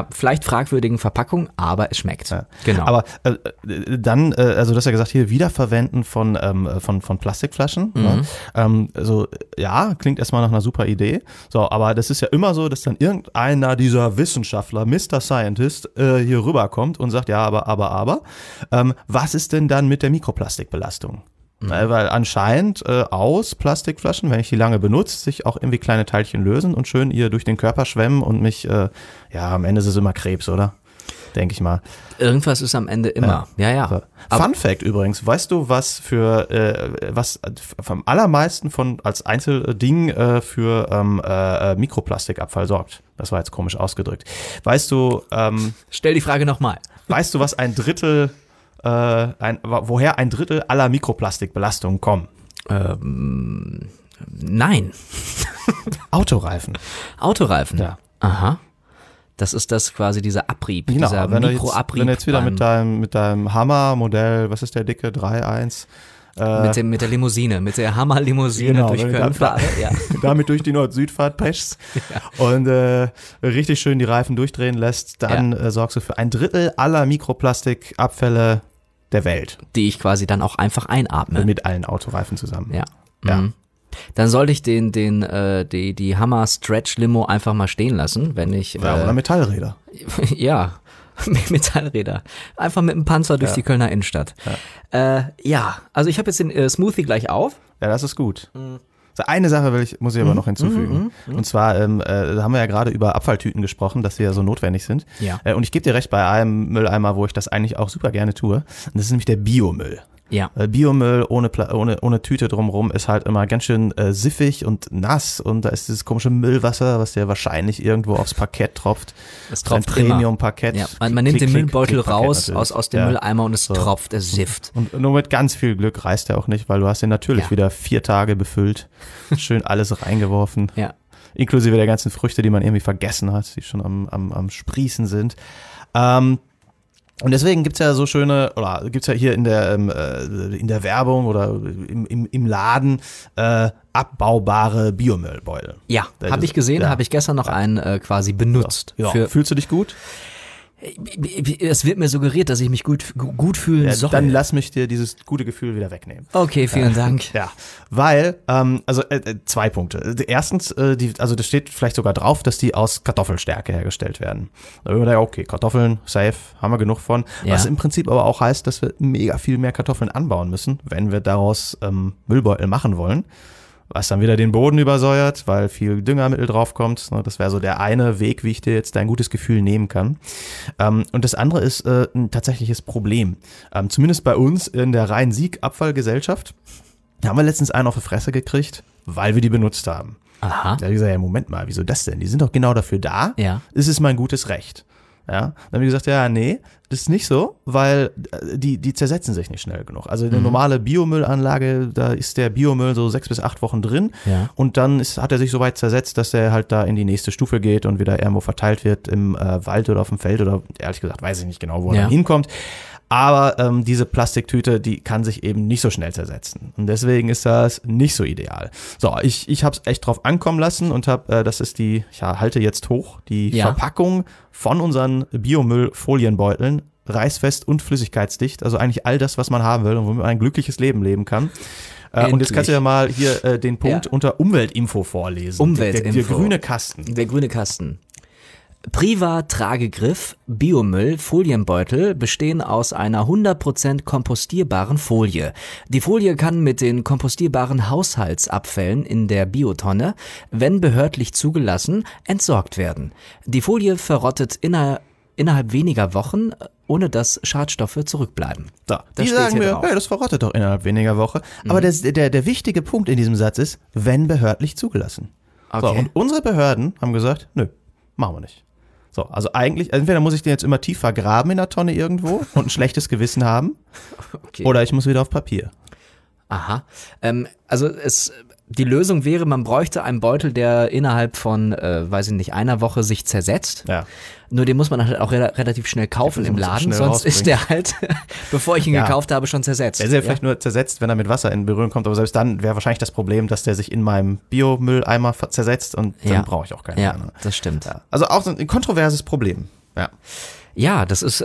vielleicht fragwürdigen Verpackung, aber es schmeckt. Ja. Genau. Aber also du hast ja gesagt, hier Wiederverwenden von Plastikflaschen. Mhm. Ne? Klingt erstmal nach einer super Idee. So, aber das ist ja immer so, dass dann irgendeiner dieser Wissenschaftler, Mr. Scientist, hier rüberkommt und sagt, ja, aber. Was ist denn dann mit der Mikroplastikbelastung? Weil anscheinend aus Plastikflaschen, wenn ich die lange benutze, sich auch irgendwie kleine Teilchen lösen und schön ihr durch den Körper schwemmen und mich, am Ende ist es immer Krebs, oder? denke ich mal. Irgendwas ist am Ende immer. Ja. So. Fun Fact übrigens, weißt du, was für was am allermeisten von als Einzelding für Mikroplastikabfall sorgt? Das war jetzt komisch ausgedrückt. Weißt du, stell die Frage nochmal. Weißt du, was woher ein Drittel aller Mikroplastikbelastungen kommen? Nein. Autoreifen. Ja. Aha. Das ist das quasi dieser Abrieb, genau, dieser Mikroabrieb. Wenn du jetzt wieder mit deinem Hammer-Modell, was ist der dicke, 3.1? Mit der Limousine, mit der Hammer-Limousine genau, durch Köln fahre. Ja. Damit durch die Nord-Süd-Fahrt pechst und richtig schön die Reifen durchdrehen lässt, dann sorgst du für ein Drittel aller Mikroplastikabfälle der Welt. Die ich quasi dann auch einfach einatme. Mit allen Autoreifen zusammen. Ja. Mhm. Dann sollte ich die Hammer-Stretch-Limo einfach mal stehen lassen, wenn ich... oder Metallräder. Ja, Metallräder. Einfach mit einem Panzer durch die Kölner Innenstadt. Also ich habe jetzt den Smoothie gleich auf. Ja, das ist gut. Mhm. Eine Sache muss ich aber noch hinzufügen. Und zwar haben wir ja gerade über Abfalltüten gesprochen, dass sie ja so notwendig sind. Ja. Und ich gebe dir recht bei einem Mülleimer, wo ich das eigentlich auch super gerne tue. Und das ist nämlich der Biomüll. Ja. Biomüll ohne Tüte drumherum ist halt immer ganz schön siffig und nass und da ist dieses komische Müllwasser, was ja wahrscheinlich irgendwo aufs Parkett tropft. Es tropft ein Premium-Parkett. Ja. Man nimmt den Müllbeutel raus aus dem Mülleimer und es tropft, es sifft. Und nur mit ganz viel Glück reißt er auch nicht, weil du hast ihn natürlich wieder 4 Tage befüllt, schön alles reingeworfen, inklusive der ganzen Früchte, die man irgendwie vergessen hat, die schon am Sprießen sind. Und deswegen gibt's ja so schöne, oder gibt's ja hier in der Werbung oder im Laden abbaubare Biomüllbeutel. Ja, habe ich gesehen, habe ich gestern noch einen quasi benutzt. Ja. Fühlst du dich gut? Es wird mir suggeriert, dass ich mich gut fühlen soll. Dann lass mich dir dieses gute Gefühl wieder wegnehmen. Okay, vielen Dank. Ja, weil, 2 Punkte. Erstens, das steht vielleicht sogar drauf, dass die aus Kartoffelstärke hergestellt werden. Da würden wir sagen, okay, Kartoffeln, safe, haben wir genug von. Ja. Was im Prinzip aber auch heißt, dass wir mega viel mehr Kartoffeln anbauen müssen, wenn wir daraus Müllbeutel machen wollen. Was dann wieder den Boden übersäuert, weil viel Düngermittel draufkommt. Das wäre so der eine Weg, wie ich dir jetzt ein gutes Gefühl nehmen kann. Und das andere ist ein tatsächliches Problem. Zumindest bei uns in der Rhein-Sieg-Abfallgesellschaft haben wir letztens einen auf die Fresse gekriegt, weil wir die benutzt haben. Aha. Da habe ich gesagt, ja Moment mal, wieso das denn? Die sind doch genau dafür da. Ja. Es ist mein gutes Recht. Ja, dann haben die gesagt, ja, nee, das ist nicht so, weil die zersetzen sich nicht schnell genug. Also eine normale Biomüllanlage, da ist der Biomüll so 6 bis 8 Wochen drin und dann hat er sich so weit zersetzt, dass er halt da in die nächste Stufe geht und wieder irgendwo verteilt wird im Wald oder auf dem Feld oder ehrlich gesagt weiß ich nicht genau, wo er hinkommt. Aber diese Plastiktüte, die kann sich eben nicht so schnell zersetzen. Und deswegen ist das nicht so ideal. So, ich habe es echt drauf ankommen lassen und habe, halte jetzt hoch, die Verpackung von unseren Biomüll-Folienbeuteln, reißfest und flüssigkeitsdicht. Also eigentlich all das, was man haben will und womit man ein glückliches Leben leben kann. Und jetzt kannst du ja mal hier den Punkt unter Umweltinfo vorlesen. Der grüne Kasten. Der grüne Kasten. Priva-Tragegriff, Biomüll, Folienbeutel bestehen aus einer 100% kompostierbaren Folie. Die Folie kann mit den kompostierbaren Haushaltsabfällen in der Biotonne, wenn behördlich zugelassen, entsorgt werden. Die Folie verrottet innerhalb weniger Wochen, ohne dass Schadstoffe zurückbleiben. Die sagen mir, hey, das verrottet doch innerhalb weniger Woche. Aber der wichtige Punkt in diesem Satz ist, wenn behördlich zugelassen. Okay. So, und unsere Behörden haben gesagt, nö, machen wir nicht. So, also eigentlich, entweder muss ich den jetzt immer tief vergraben in der Tonne irgendwo und ein schlechtes Gewissen haben, oder ich muss wieder auf Papier. Aha. Die Lösung wäre, man bräuchte einen Beutel, der innerhalb von, einer Woche sich zersetzt. Ja. Nur den muss man halt auch relativ schnell kaufen im Laden, sonst ist der halt, bevor ich ihn gekauft habe, schon zersetzt. Er ist ja vielleicht nur zersetzt, wenn er mit Wasser in Berührung kommt, aber selbst dann wäre wahrscheinlich das Problem, dass der sich in meinem Biomülleimer zersetzt und dann brauche ich auch keine anderen. Ja, das stimmt. Ja. Also auch so ein kontroverses Problem. Ja, das ist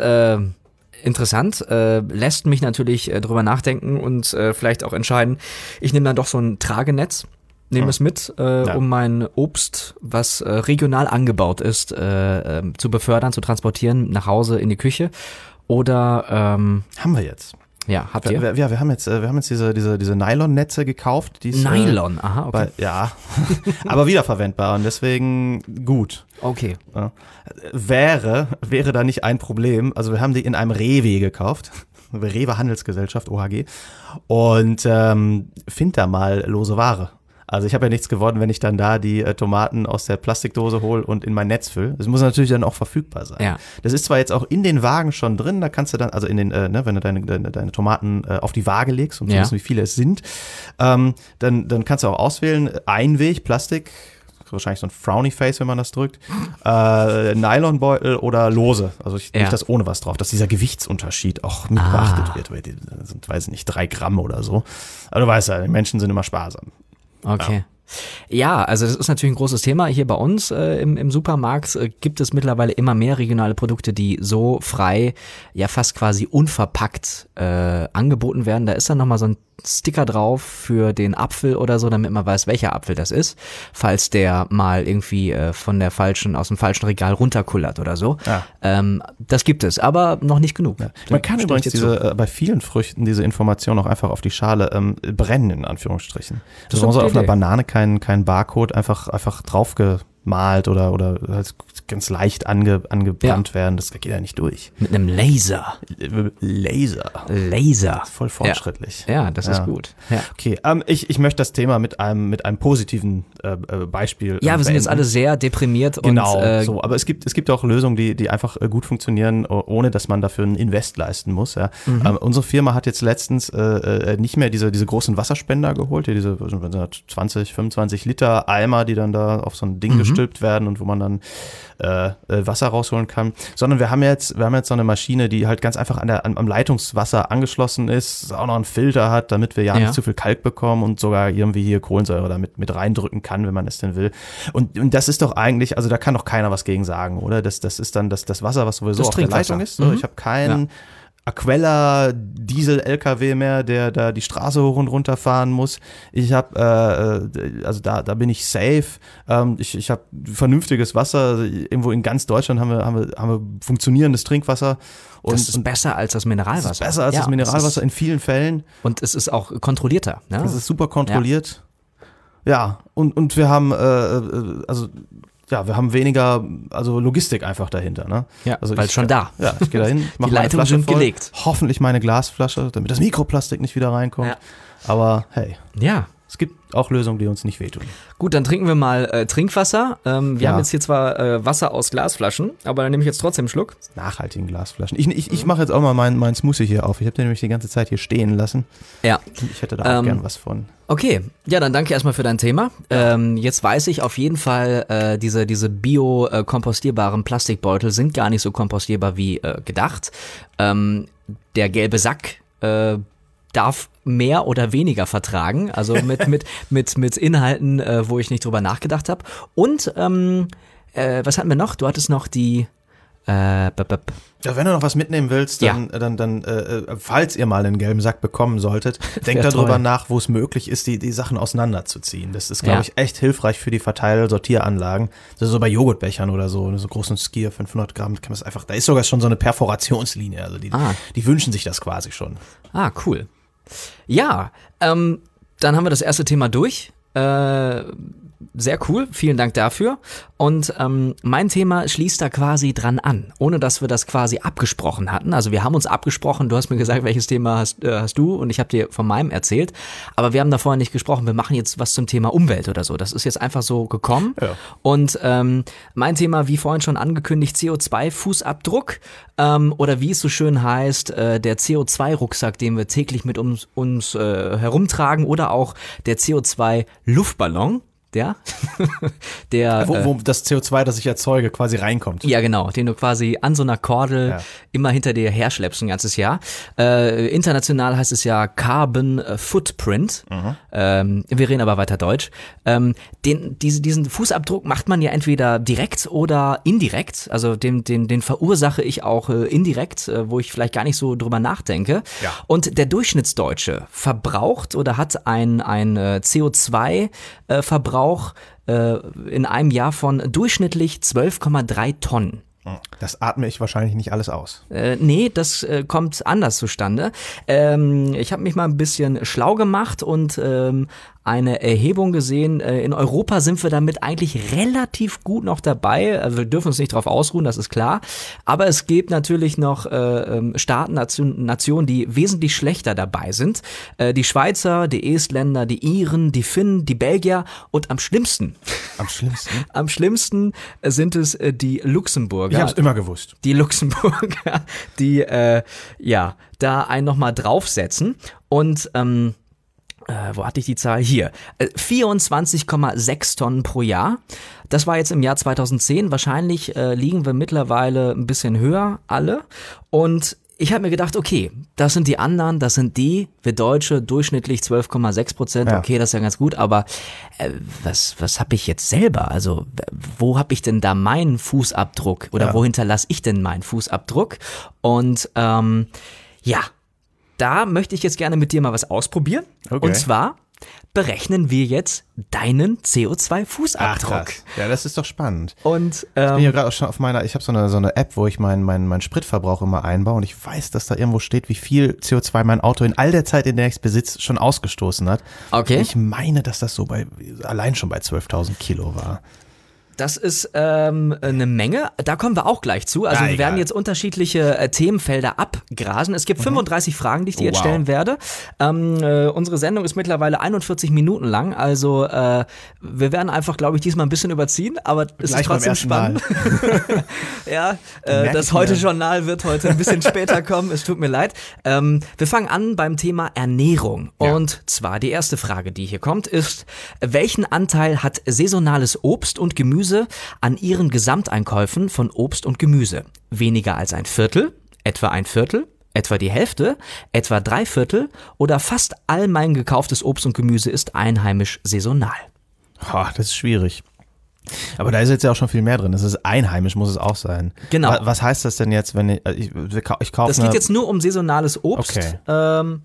interessant, lässt mich natürlich drüber nachdenken und vielleicht auch entscheiden, ich nehme dann doch so ein Tragenetz, nehme es mit, um mein Obst, was regional angebaut ist, zu befördern, zu transportieren, nach Hause in die Küche oder haben wir jetzt. Ja, habt ihr? Ja, wir haben jetzt diese Nylon-Netze gekauft. Nylon, aha, okay. Aber wiederverwendbar und deswegen gut. Okay. Ja. Wäre da nicht ein Problem. Also wir haben die in einem Rewe gekauft. Rewe Handelsgesellschaft, OHG. Und find da mal lose Ware. Also ich habe ja nichts gewonnen, wenn ich dann da die Tomaten aus der Plastikdose hole und in mein Netz fülle. Das muss natürlich dann auch verfügbar sein. Ja. Das ist zwar jetzt auch in den Wagen schon drin, da kannst du dann, also in den, wenn du deine Tomaten auf die Waage legst, um zu wissen, wie viele es sind, dann kannst du auch auswählen, Einweg, Plastik, wahrscheinlich so ein Frowny-Face, wenn man das drückt, Nylonbeutel oder lose. Also nicht das ohne was drauf, dass dieser Gewichtsunterschied auch mit beachtet wird, weil die sind, weiß ich nicht, 3 Gramm oder so. Aber du weißt ja, die Menschen sind immer sparsam. Okay. Ja, also das ist natürlich ein großes Thema. Hier bei uns im Supermarkt gibt es mittlerweile immer mehr regionale Produkte, die so frei, ja fast quasi unverpackt angeboten werden. Da ist dann nochmal so ein Sticker drauf für den Apfel oder so, damit man weiß, welcher Apfel das ist, falls der mal irgendwie aus dem falschen Regal runterkullert oder so. Ja. Das gibt es, aber noch nicht genug. Ja. Man kann übrigens bei vielen Früchten diese Information auch einfach auf die Schale brennen, in Anführungsstrichen. Das muss auf einer Banane kein Barcode einfach drauf gemalt oder halt ganz leicht angebrannt werden. Das geht ja nicht durch. Mit einem Laser. Laser. Voll fortschrittlich. Ja, das ist gut. Ja. Okay, ich möchte das Thema mit einem positiven Beispiel ja, wir beenden. Sind jetzt alle sehr deprimiert. Genau, und, so. Aber es gibt auch Lösungen, die einfach gut funktionieren, ohne dass man dafür einen Invest leisten muss. Ja. Mhm. Unsere Firma hat jetzt letztens nicht mehr diese großen Wasserspender geholt, diese 20, 25 Liter Eimer, die dann da auf so ein Ding gestülpt werden und wo man dann Wasser rausholen kann, sondern wir haben jetzt so eine Maschine, die halt ganz einfach am Leitungswasser angeschlossen ist, auch noch einen Filter hat, damit wir nicht zu viel Kalk bekommen und sogar irgendwie hier Kohlensäure damit mit reindrücken kann, wenn man es denn will. Und das ist doch eigentlich, also da kann doch keiner was gegen sagen, oder? Das ist dann das Wasser, was sowieso auf der Leitung ist. So, ich habe keinen Aquella Diesel-LKW mehr, der da die Straße hoch und runter fahren muss. Ich habe, da bin ich safe. Ich habe vernünftiges Wasser. Irgendwo in ganz Deutschland haben wir funktionierendes Trinkwasser. Und das ist besser als das Mineralwasser. Das ist besser als das Mineralwasser in vielen Fällen. Und es ist auch kontrollierter. Ne? Es ist super kontrolliert. Ja, und wir haben, wir haben weniger, also Logistik einfach dahinter, ne? Ja, also weil schon da. Ja, ich gehe da hin, mache meine Flasche voll, gelegt. Hoffentlich meine Glasflasche, damit das Mikroplastik nicht wieder reinkommt. Ja. Aber hey, es gibt auch Lösungen, die uns nicht wehtun. Gut, dann trinken wir mal Trinkwasser. Wir haben jetzt hier zwar Wasser aus Glasflaschen, aber dann nehme ich jetzt trotzdem einen Schluck. Nachhaltigen Glasflaschen. Ich mache jetzt auch mal meinen Smoothie hier auf. Ich habe den nämlich die ganze Zeit hier stehen lassen. Ja. Ich hätte da auch gern was von. Okay, ja, dann danke erstmal für dein Thema. Jetzt weiß ich auf jeden Fall, diese bio-kompostierbaren Plastikbeutel sind gar nicht so kompostierbar wie gedacht. Der gelbe Sack darf mehr oder weniger vertragen, also mit Inhalten, wo ich nicht drüber nachgedacht habe. Und was hatten wir noch? Du hattest noch die Ja, wenn du noch was mitnehmen willst, dann falls ihr mal einen gelben Sack bekommen solltet, denkt darüber nach, wo es möglich ist, die Sachen auseinanderzuziehen. Das ist, glaube ich, echt hilfreich für die Verteil-Sortieranlagen. Das ist so bei Joghurtbechern oder so, so großen Skier, 500 Gramm, kann man es einfach, da ist sogar schon so eine Perforationslinie, also die wünschen sich das quasi schon. Ah, cool. Ja, dann haben wir das erste Thema durch. Sehr cool, vielen Dank dafür. Und mein Thema schließt da quasi dran an, ohne dass wir das quasi abgesprochen hatten. Also wir haben uns abgesprochen, du hast mir gesagt, welches Thema hast du, und ich habe dir von meinem erzählt. Aber wir haben da vorher nicht gesprochen, wir machen jetzt was zum Thema Umwelt oder so. Das ist jetzt einfach so gekommen. Ja. Und mein Thema, wie vorhin schon angekündigt, CO2-Fußabdruck oder wie es so schön heißt, der CO2-Rucksack, den wir täglich mit uns herumtragen, oder auch der CO2-Luftballon. Der wo das CO2, das ich erzeuge, quasi reinkommt. Ja, genau, den du quasi an so einer Kordel immer hinter dir herschleppst ein ganzes Jahr. International heißt es ja Carbon Footprint. Mhm. Wir reden aber weiter Deutsch. Diesen Fußabdruck macht man ja entweder direkt oder indirekt. Also den verursache ich auch indirekt, wo ich vielleicht gar nicht so drüber nachdenke. Ja. Und der Durchschnittsdeutsche verbraucht oder hat ein CO2-Verbrauch in einem Jahr von durchschnittlich 12,3 Tonnen. Das atme ich wahrscheinlich nicht alles aus. Nee, das kommt anders zustande. Ich habe mich mal ein bisschen schlau gemacht und eine Erhebung gesehen. In Europa sind wir damit eigentlich relativ gut noch dabei. Also wir dürfen uns nicht drauf ausruhen, das ist klar. Aber es gibt natürlich noch Staaten, Nationen, die wesentlich schlechter dabei sind. Die Schweizer, die Estländer, die Iren, die Finnen, die Belgier und am schlimmsten sind es die Luxemburger. Ich hab's immer gewusst. Die Luxemburger, die da einen nochmal draufsetzen. Und wo hatte ich die Zahl? Hier. 24,6 Tonnen pro Jahr. Das war jetzt im Jahr 2010. Wahrscheinlich liegen wir mittlerweile ein bisschen höher alle. Und ich habe mir gedacht, okay, das sind die anderen, das sind die, wir Deutsche, durchschnittlich 12,6%, okay, das ist ja ganz gut, aber was habe ich jetzt selber? Also wo habe ich denn da meinen Fußabdruck oder wo hinterlasse ich denn meinen Fußabdruck? Und da möchte ich jetzt gerne mit dir mal was ausprobieren. Okay. Und zwar berechnen wir jetzt deinen CO2-Fußabdruck. Ja, das ist doch spannend. Und ich bin ja gerade auch schon auf meiner, ich habe so eine App, wo ich meinen Spritverbrauch immer einbaue und ich weiß, dass da irgendwo steht, wie viel CO2 mein Auto in all der Zeit, in der ich es besitze, schon ausgestoßen hat. Okay. Und ich meine, dass das so allein schon bei 12.000 Kilo war. Das ist eine Menge, da kommen wir auch gleich zu. Also wir werden jetzt unterschiedliche Themenfelder abgrasen. Es gibt 35 Fragen, die ich dir jetzt stellen werde. Unsere Sendung ist mittlerweile 41 Minuten lang, also wir werden einfach, glaube ich, diesmal ein bisschen überziehen, aber es ist trotzdem spannend. Ja, das Heute-Journal wird heute ein bisschen später kommen, es tut mir leid. Wir fangen an beim Thema Ernährung. Ja. Und zwar die erste Frage, die hier kommt, ist, welchen Anteil hat saisonales Obst und Gemüse an ihren Gesamteinkäufen von Obst und Gemüse? Weniger als ein Viertel, etwa die Hälfte, etwa drei Viertel oder fast all mein gekauftes Obst und Gemüse ist einheimisch saisonal? Das ist schwierig. Aber da ist jetzt ja auch schon viel mehr drin. Das ist einheimisch, muss es auch sein. Genau. Was heißt das denn jetzt, wenn ich kaufe? Das geht jetzt nur um saisonales Obst. Okay.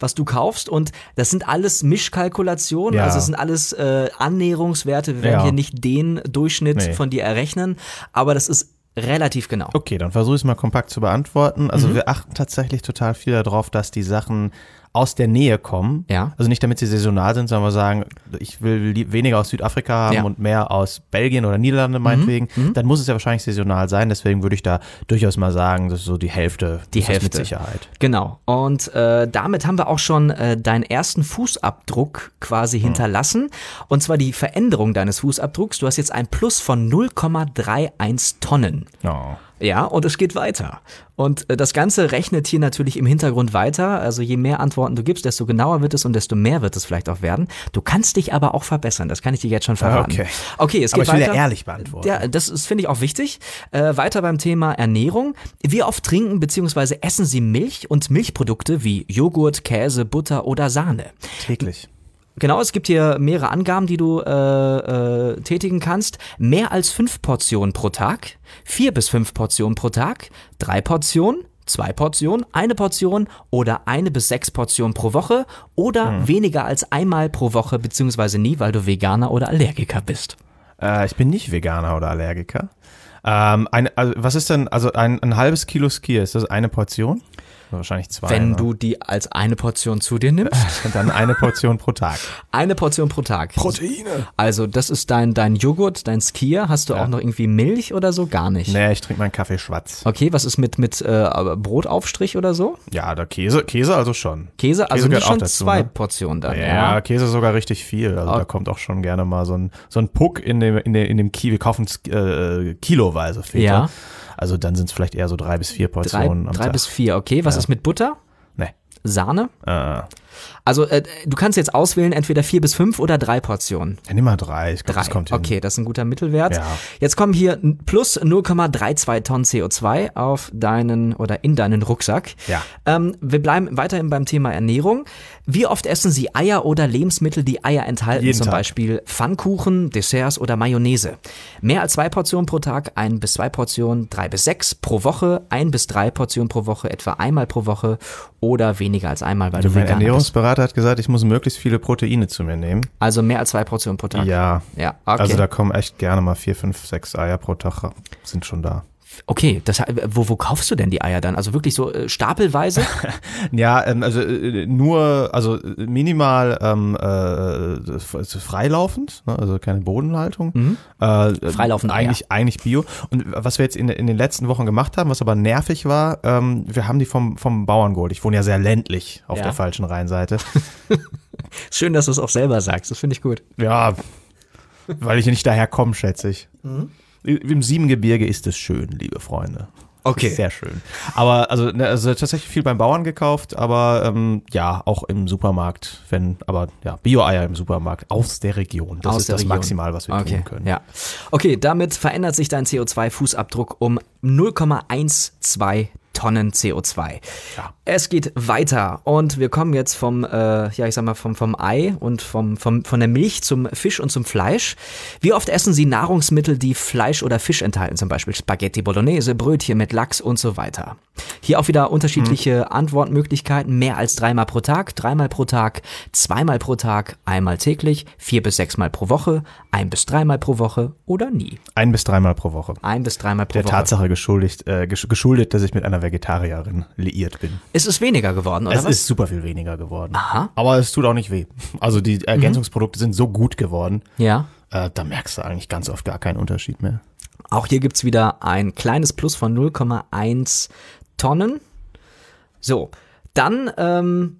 Was du kaufst, und das sind alles Mischkalkulationen, also es sind alles Annäherungswerte, wir werden hier nicht den Durchschnitt von dir errechnen, aber das ist relativ genau. Okay, dann versuche ich es mal kompakt zu beantworten. Also wir achten tatsächlich total viel darauf, dass die Sachen aus der Nähe kommen, also nicht damit sie saisonal sind, sondern wir sagen, ich will weniger aus Südafrika haben und mehr aus Belgien oder Niederlande meinetwegen, dann muss es ja wahrscheinlich saisonal sein, deswegen würde ich da durchaus mal sagen, das ist so die Hälfte mit Sicherheit. Genau, und damit haben wir auch schon deinen ersten Fußabdruck quasi hinterlassen, und zwar die Veränderung deines Fußabdrucks. Du hast jetzt ein Plus von 0,31 Tonnen. Oh. Ja, und es geht weiter. Und das Ganze rechnet hier natürlich im Hintergrund weiter. Also je mehr Antworten du gibst, desto genauer wird es und desto mehr wird es vielleicht auch werden. Du kannst dich aber auch verbessern. Das kann ich dir jetzt schon verraten. Okay, es geht weiter. Aber ich will ja ehrlich beantworten. Ja, das finde ich auch wichtig. Weiter beim Thema Ernährung. Wie oft trinken bzw. essen Sie Milch und Milchprodukte wie Joghurt, Käse, Butter oder Sahne? Täglich. Genau, es gibt hier mehrere Angaben, die du tätigen kannst. Mehr als 5 Portionen pro Tag, 4 bis 5 Portionen pro Tag, 3 Portionen, 2 Portionen, 1 Portion oder 1 bis 6 Portionen pro Woche oder weniger als einmal pro Woche beziehungsweise nie, weil du Veganer oder Allergiker bist. Ich bin nicht Veganer oder Allergiker. Was ist denn, also ein halbes Kilo Skier, ist das eine Portion? Wahrscheinlich 2. Wenn du die als eine Portion zu dir nimmst. Und dann eine Portion pro Tag. Eine Portion pro Tag. Proteine. Also das ist dein Joghurt, dein Skier. Hast du auch noch irgendwie Milch oder so? Gar nicht. Nee, ich trinke meinen Kaffee schwarz. Okay, was ist mit Brotaufstrich oder so? Ja, der Käse also schon. Käse also gehört schon auch dazu, 2 Portionen dann. Ja, Käse sogar richtig viel. Also da kommt auch schon gerne mal so ein Puck in dem Kiwi. Wir kaufen kiloweise Feta. Ja. Also dann sind es vielleicht eher so 3 bis 4 Portionen am Tag. 3 bis 4, okay. Was ist mit Butter? Nee. Sahne? Also du kannst jetzt auswählen, entweder 4 bis 5 oder 3 Portionen. Ja, nimm mal 3, ich glaube, das kommt hin. Okay, das ist ein guter Mittelwert. Ja. Jetzt kommen hier plus 0,32 Tonnen CO2 auf deinen oder in deinen Rucksack. Ja. Wir bleiben weiterhin beim Thema Ernährung. Wie oft essen Sie Eier oder Lebensmittel, die Eier enthalten? Jeden Tag. Zum Beispiel Pfannkuchen, Desserts oder Mayonnaise. Mehr als 2 Portionen pro Tag, 1 bis 2 Portionen, 3 bis 6 pro Woche, 1 bis 3 Portionen pro Woche, etwa einmal pro Woche oder weniger als einmal, weil du Veganer bist. Berater hat gesagt, ich muss möglichst viele Proteine zu mir nehmen. Also mehr als 2 Portionen pro Tag? Ja, okay. Also da kommen echt gerne mal 4, 5, 6 Eier pro Tag, sind schon da. Okay, das, wo kaufst du denn die Eier dann? Also wirklich so stapelweise? Ja, minimal freilaufend, ne? Also keine Bodenhaltung. Mhm. Freilaufend eigentlich Bio. Und was wir jetzt in den letzten Wochen gemacht haben, was aber nervig war, wir haben die vom Bauern geholt. Ich wohne ja sehr ländlich auf der falschen Rheinseite. Schön, dass du es auch selber sagst, das finde ich gut. Ja, weil ich nicht daher komme, schätze ich. Mhm. Im Siebengebirge ist es schön, liebe Freunde. Okay. Sehr schön. Aber also tatsächlich viel beim Bauern gekauft, aber auch im Supermarkt, Bio-Eier im Supermarkt aus der Region. Das ist das Maximal, was wir tun können. Ja. Okay, damit verändert sich dein CO2-Fußabdruck um 0,12 Tonnen CO2. Ja. Es geht weiter und wir kommen jetzt vom Ei und von der Milch zum Fisch und zum Fleisch. Wie oft essen Sie Nahrungsmittel, die Fleisch oder Fisch enthalten, zum Beispiel Spaghetti Bolognese, Brötchen mit Lachs und so weiter? Hier auch wieder unterschiedliche Antwortmöglichkeiten, mehr als 3-mal pro Tag, 3-mal pro Tag, 2-mal pro Tag, 1-mal täglich, 4- bis 6-mal pro Woche, 1- bis 3-mal pro Woche oder nie. 1- bis 3-mal pro Woche. 1- bis 3-mal pro Woche. Der Tatsache geschuldet, dass ich mit einer Vegetarierin liiert bin. Es ist weniger geworden, oder was? Es ist super viel weniger geworden. Aha. Aber es tut auch nicht weh. Also die Ergänzungsprodukte sind so gut geworden, da merkst du eigentlich ganz oft gar keinen Unterschied mehr. Auch hier gibt es wieder ein kleines Plus von 0,1 Tonnen. So, dann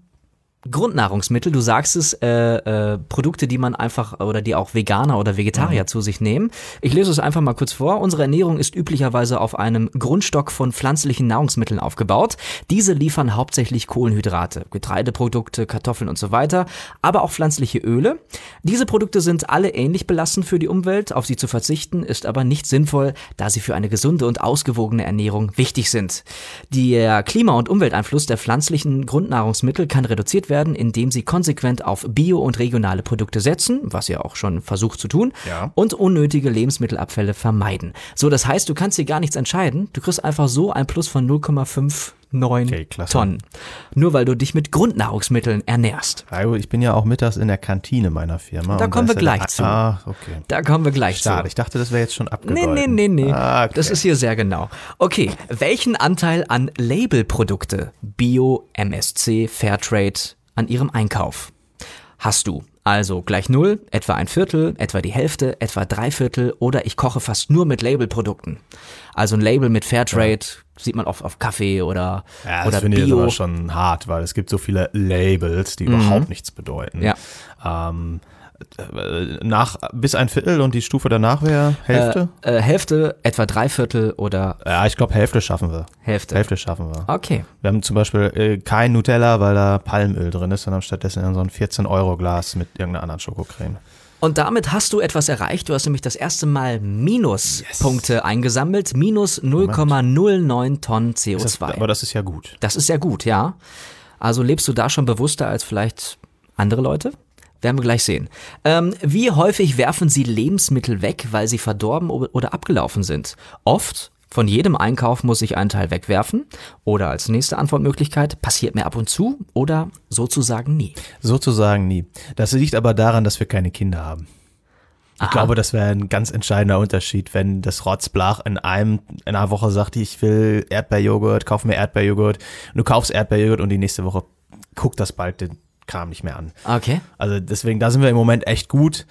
Grundnahrungsmittel, du sagst es, Produkte, die man einfach oder die auch Veganer oder Vegetarier zu sich nehmen. Ich lese es einfach mal kurz vor. Unsere Ernährung ist üblicherweise auf einem Grundstock von pflanzlichen Nahrungsmitteln aufgebaut. Diese liefern hauptsächlich Kohlenhydrate, Getreideprodukte, Kartoffeln und so weiter, aber auch pflanzliche Öle. Diese Produkte sind alle ähnlich belastend für die Umwelt. Auf sie zu verzichten ist aber nicht sinnvoll, da sie für eine gesunde und ausgewogene Ernährung wichtig sind. Der Klima- und Umwelteinfluss der pflanzlichen Grundnahrungsmittel kann reduziert werden, indem sie konsequent auf Bio- und regionale Produkte setzen, was ja auch schon versucht zu tun, und unnötige Lebensmittelabfälle vermeiden. So, das heißt, du kannst dir gar nichts entscheiden, du kriegst einfach so ein Plus von 0,59 Tonnen. Nur weil du dich mit Grundnahrungsmitteln ernährst. Also ich bin ja auch mittags in der Kantine meiner Firma. Da kommen wir gleich zu. Ah, okay. Da kommen wir gleich zu. Schade, ich dachte, das wäre jetzt schon abgegolten. Nee. Ah, okay. Das ist hier sehr genau. Okay, welchen Anteil an Labelprodukte, Bio, MSC, Fairtrade, an ihrem Einkauf hast du? Also gleich 0, etwa ein Viertel, etwa die Hälfte, etwa 3/4 oder ich koche fast nur mit Labelprodukten. Also ein Label mit Fairtrade sieht man oft auf Kaffee oder Bio. Ja, das finde ich aber schon hart, weil es gibt so viele Labels, die überhaupt nichts bedeuten. Ja. Bis ein Viertel und die Stufe danach wäre Hälfte? Hälfte, etwa 3/4 oder... Ja, ich glaube Hälfte schaffen wir. Hälfte schaffen wir. Okay. Wir haben zum Beispiel kein Nutella, weil da Palmöl drin ist, sondern stattdessen in so ein 14-Euro-Glas mit irgendeiner anderen Schokocreme. Und damit hast du etwas erreicht. Du hast nämlich das erste Mal Minuspunkte eingesammelt. Minus 0,09 Tonnen CO2. Aber das ist ja gut. Das ist ja gut, ja. Also lebst du da schon bewusster als vielleicht andere Leute? Werden wir gleich sehen. Wie häufig werfen Sie Lebensmittel weg, weil sie verdorben oder abgelaufen sind? Oft. Von jedem Einkauf muss ich einen Teil wegwerfen. Oder als nächste Antwortmöglichkeit, passiert mir ab und zu oder sozusagen nie. Sozusagen nie. Das liegt aber daran, dass wir keine Kinder haben. Ich glaube, das wäre ein ganz entscheidender Unterschied, wenn das Rotzblach in einer Woche sagt, ich will Erdbeerjoghurt, kauf mir Erdbeerjoghurt. Und du kaufst Erdbeerjoghurt und die nächste Woche guckt das bald den Kram nicht mehr an. Okay. Also deswegen, da sind wir im Moment echt gut,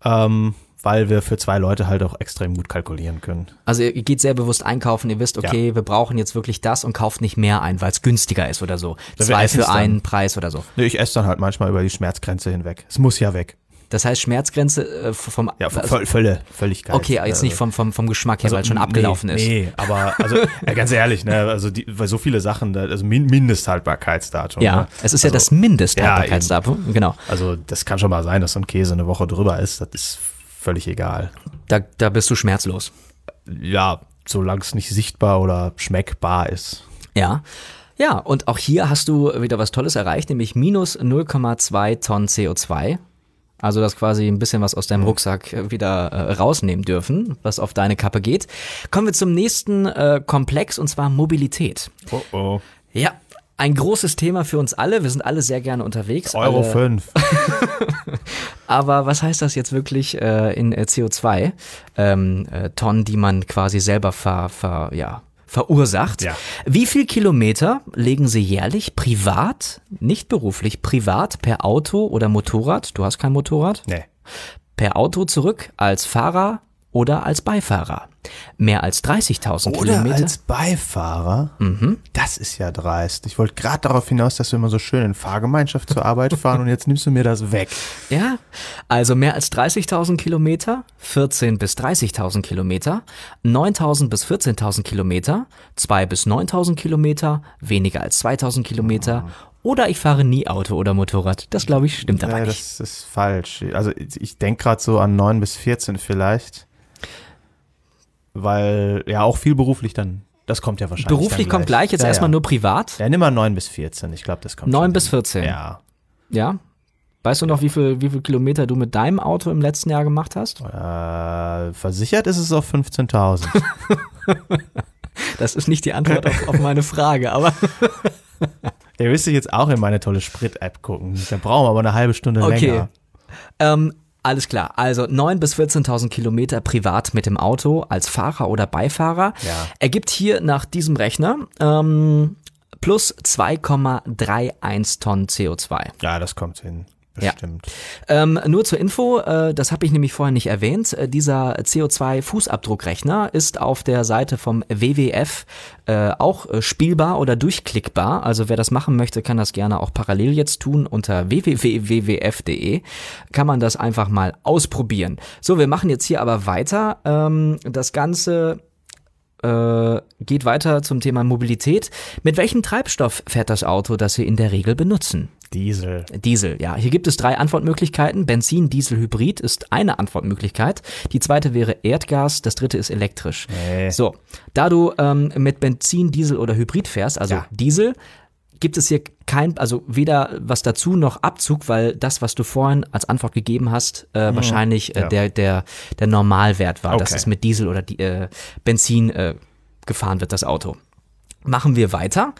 weil wir für 2 Leute halt auch extrem gut kalkulieren können. Also ihr geht sehr bewusst einkaufen, ihr wisst, okay, wir brauchen jetzt wirklich das und kauft nicht mehr ein, weil es günstiger ist oder so. Das 2 für einen Preis oder so. Nee, ich esse dann halt manchmal über die Schmerzgrenze hinweg. Es muss ja weg. Das heißt Schmerzgrenze vom... Ja, Völligkeit. Okay, jetzt nicht vom Geschmack her, also, weil es schon abgelaufen ist. Nee, aber also ganz ehrlich, ne, also weil so viele Sachen, also Mindesthaltbarkeitsdatum. Ja, ne? Es ist also, ja das Mindesthaltbarkeitsdatum, genau. Also das kann schon mal sein, dass so ein Käse eine Woche drüber ist, das ist völlig egal. Da bist du schmerzlos. Ja, solange es nicht sichtbar oder schmeckbar ist. Ja. Ja, und auch hier hast du wieder was Tolles erreicht, nämlich minus 0,2 Tonnen CO2. Also das quasi ein bisschen was aus deinem Rucksack wieder rausnehmen dürfen, was auf deine Kappe geht. Kommen wir zum nächsten Komplex und zwar Mobilität. Oh. Ja, Ein großes Thema für uns alle. Wir sind alle sehr gerne unterwegs. Euro 5. Aber was heißt das jetzt wirklich in CO2? Tonnen, die man quasi selber verursacht. Ja. Wie viel Kilometer legen Sie jährlich privat, nicht beruflich, privat per Auto oder Motorrad? Du hast kein Motorrad? Nee. Per Auto zurück als Fahrer oder als Beifahrer? Mehr als 30.000 Kilometer. Oder als Beifahrer? Mhm. Das ist ja dreist. Ich wollte gerade darauf hinaus, dass wir immer so schön in Fahrgemeinschaft zur Arbeit fahren und jetzt nimmst du mir das weg. Ja, also mehr als 30.000 Kilometer, 14.000 bis 30.000 Kilometer, 9.000 bis 14.000 Kilometer, 2.000 bis 9.000 Kilometer, weniger als 2.000 Kilometer. Oder ich fahre nie Auto oder Motorrad. Das, glaube ich, stimmt aber nicht. Das ist falsch. Also ich denke gerade so an 9 bis 14 vielleicht. Weil, ja, auch viel beruflich dann, das kommt ja wahrscheinlich. Beruflich kommt gleich, jetzt ja, erstmal ja. Nur privat. Ja, nimm mal 9 bis 14, ich glaube, das kommt 9 bis 14? Ja. Ja? Weißt du noch, wie viel Kilometer du mit deinem Auto im letzten Jahr gemacht hast? Versichert ist es auf 15.000. Das ist nicht die Antwort auf meine Frage, aber... Der müsste ich jetzt auch in meine tolle Sprit-App gucken. Da brauchen wir aber eine halbe Stunde länger. Alles klar, also 9.000 bis 14.000 Kilometer privat mit dem Auto als Fahrer oder Beifahrer. Ja. Ergibt hier nach diesem Rechner plus 2,31 Tonnen CO2. Ja, das kommt hin. Bestimmt. Ja. Nur zur Info, das habe ich nämlich vorher nicht erwähnt, dieser CO2-Fußabdruckrechner ist auf der Seite vom WWF auch spielbar oder durchklickbar. Also wer das machen möchte, kann das gerne auch parallel jetzt tun unter www.wwf.de. Kann man das einfach mal ausprobieren. So, wir machen jetzt hier aber weiter. Das Ganze... geht weiter zum Thema Mobilität. Mit welchem Treibstoff fährt das Auto, das Sie in der Regel benutzen? Diesel. Diesel, ja. Hier gibt es 3 Antwortmöglichkeiten. Benzin, Diesel, Hybrid ist eine Antwortmöglichkeit. Die zweite wäre Erdgas, das dritte ist elektrisch. So, da du mit Benzin, Diesel oder Hybrid fährst, also ja. Diesel, gibt es hier kein, also weder was dazu noch Abzug, weil das, was du vorhin als Antwort gegeben hast, wahrscheinlich der Normalwert war, dass es mit Diesel oder Benzin gefahren wird, das Auto. Machen wir weiter.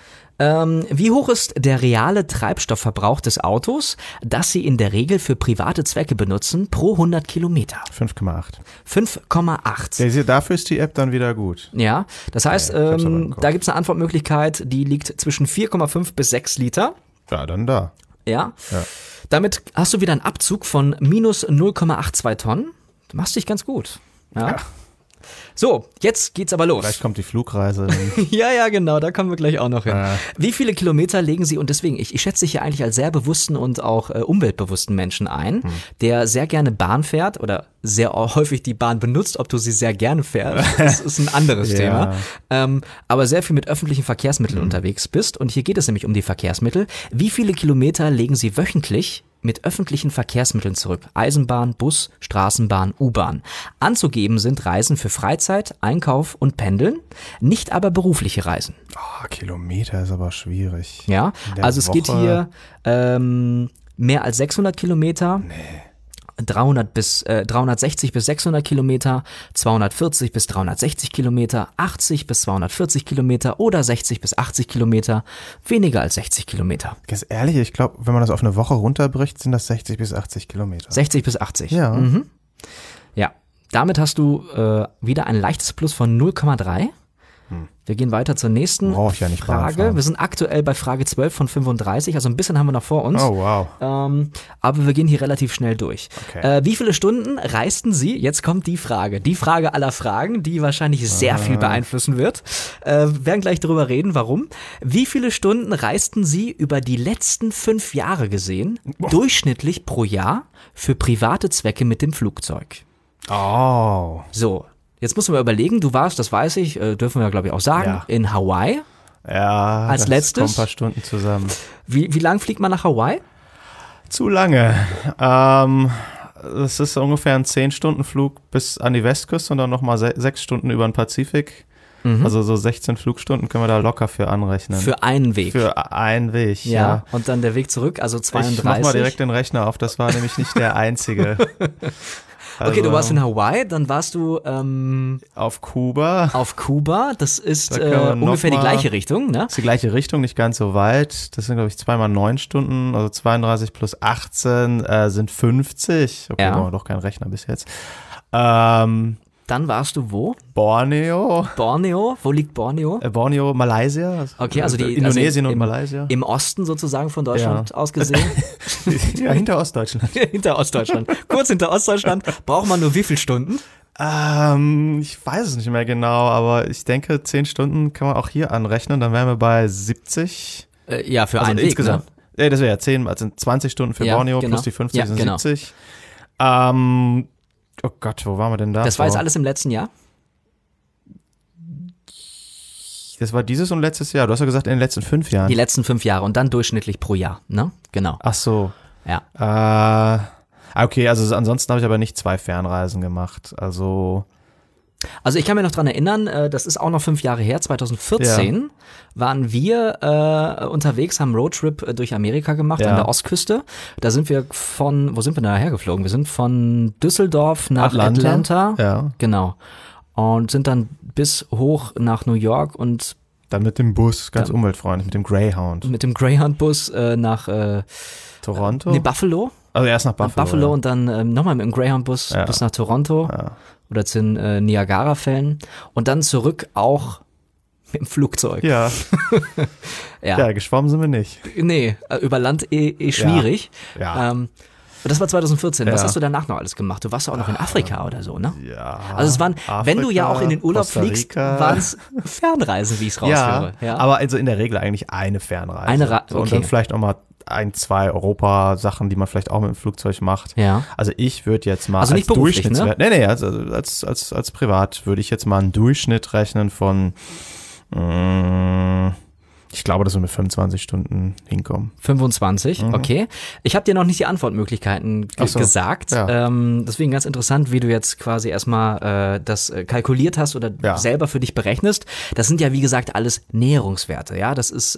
Wie hoch ist der reale Treibstoffverbrauch des Autos, das Sie in der Regel für private Zwecke benutzen, pro 100 Kilometer? 5,8. 5,8. Ja, dafür ist die App dann wieder gut. Ja, das heißt, da gibt es eine Antwortmöglichkeit, die liegt zwischen 4,5 bis 6 Liter. Ja, dann da. Ja. Ja. Damit hast du wieder einen Abzug von minus 0,82 Tonnen. Du machst dich ganz gut. Ja. So, jetzt geht's aber los. Vielleicht kommt die Flugreise. ja, genau, da kommen wir gleich auch noch hin. Wie viele Kilometer legen Sie, und deswegen, ich schätze dich ja eigentlich als sehr bewussten und auch umweltbewussten Menschen ein, der sehr gerne Bahn fährt oder sehr häufig die Bahn benutzt, ob du sie sehr gerne fährst, das ist ein anderes Thema, aber sehr viel mit öffentlichen Verkehrsmitteln unterwegs bist, und hier geht es nämlich um die Verkehrsmittel. Wie viele Kilometer legen Sie wöchentlich mit öffentlichen Verkehrsmitteln zurück? Eisenbahn, Bus, Straßenbahn, U-Bahn. Anzugeben sind Reisen für Freizeit, Einkauf und Pendeln, nicht aber berufliche Reisen. Oh, Kilometer ist aber schwierig. Ja, also es geht hier mehr als 600 Kilometer. Nee. 360 bis 600 Kilometer, 240 bis 360 Kilometer, 80 bis 240 Kilometer oder 60 bis 80 Kilometer, weniger als 60 Kilometer. Ganz ehrlich, ich glaube, wenn man das auf eine Woche runterbricht, sind das 60 bis 80 Kilometer. 60 bis 80? Ja. Mhm. Ja, damit hast du wieder ein leichtes Plus von 0,3. Wir gehen weiter zur nächsten Frage. Wir sind aktuell bei Frage 12 von 35, also ein bisschen haben wir noch vor uns. Oh, wow. Aber wir gehen hier relativ schnell durch. Okay. Wie viele Stunden reisten Sie? Jetzt kommt die Frage aller Fragen, die wahrscheinlich sehr viel beeinflussen wird. Wir werden gleich darüber reden, warum. Wie viele Stunden reisten Sie über die letzten 5 Jahre gesehen, durchschnittlich pro Jahr, für private Zwecke mit dem Flugzeug? Oh. So. Jetzt muss man überlegen, du warst, das weiß ich, dürfen wir glaube ich auch sagen, in Hawaii. Ja, als letztes. Kommt ein paar Stunden zusammen. Wie lang fliegt man nach Hawaii? Zu lange. Das ist ungefähr ein 10-Stunden-Flug bis an die Westküste und dann nochmal 6 Stunden über den Pazifik. Mhm. Also so 16 Flugstunden können wir da locker für anrechnen. Für einen Weg. Für einen Weg, ja. Und dann der Weg zurück, also 32. Ich mach mal direkt den Rechner auf, das war nämlich nicht der einzige. Also, okay, du warst in Hawaii, dann warst du auf Kuba. Auf Kuba, das ist da ungefähr die gleiche Richtung, ne? Ist die gleiche Richtung, nicht ganz so weit. Das sind, glaube ich, 2 mal 9 Stunden, also 32 plus 18 sind 50. Okay, ja. Doch kein Rechner bis jetzt. Dann warst du wo? Borneo. Borneo? Wo liegt Borneo? Borneo, Malaysia. Okay, also die Indonesien und Malaysia. Im Osten sozusagen von Deutschland aus gesehen. Ja, hinter Ostdeutschland. Hinter Ostdeutschland. Kurz hinter Ostdeutschland. Braucht man nur wie viele Stunden? Ich weiß es nicht mehr genau, aber ich denke, 10 Stunden kann man auch hier anrechnen. Dann wären wir bei 70. Ja, für also einen insgesamt. Weg, ne? Das wäre ja 10, also 20 Stunden für Borneo, genau. Plus die 50 sind 70. Oh Gott, wo waren wir denn da? Das war jetzt alles im letzten Jahr? Das war dieses und letztes Jahr. Du hast ja gesagt, in den letzten 5 Jahren. Die letzten 5 Jahre und dann durchschnittlich pro Jahr, ne? Genau. Ach so. Ja. Okay, also ansonsten habe ich aber nicht 2 Fernreisen gemacht. Also ich kann mir noch dran erinnern, das ist auch noch 5 Jahre her, 2014 waren wir unterwegs, haben Roadtrip durch Amerika gemacht an der Ostküste. Da sind wir wo sind wir da hergeflogen? Wir sind von Düsseldorf nach Atlanta. Ja. Genau. Und sind dann bis hoch nach New York und dann mit dem Bus, ganz umweltfreundlich, mit dem Greyhound. Mit dem Greyhound-Bus nach Toronto? Nee, Buffalo. Also erst nach Buffalo. Und dann nochmal mit dem Greyhound-Bus bis nach Toronto. Ja. Oder zu den Niagara-Fällen. Und dann zurück auch mit dem Flugzeug. Ja. Ja, geschwommen sind wir nicht. Nee, über Land schwierig. Ja. Das war 2014. Ja. Was hast du danach noch alles gemacht? Du warst ja auch noch in Afrika oder so, ne? Ja. Also es waren, Afrika, wenn du ja auch in den Urlaub fliegst, waren es Fernreisen, wie ich es raushöre. Ja, aber also in der Regel eigentlich eine Fernreise. Okay. Und dann vielleicht auch mal 1, 2 Europa-Sachen, die man vielleicht auch mit dem Flugzeug macht. Ja. Also ich würde jetzt mal als Durchschnittswert, ne? Nee, als privat würde ich jetzt mal einen Durchschnitt rechnen von, ich glaube, dass wir mit 25 Stunden hinkommen. 25, okay. Ich habe dir noch nicht die Antwortmöglichkeiten gesagt. Ja. Deswegen ganz interessant, wie du jetzt quasi erstmal das kalkuliert hast oder selber für dich berechnest. Das sind ja, wie gesagt, alles Näherungswerte. Ja, das ist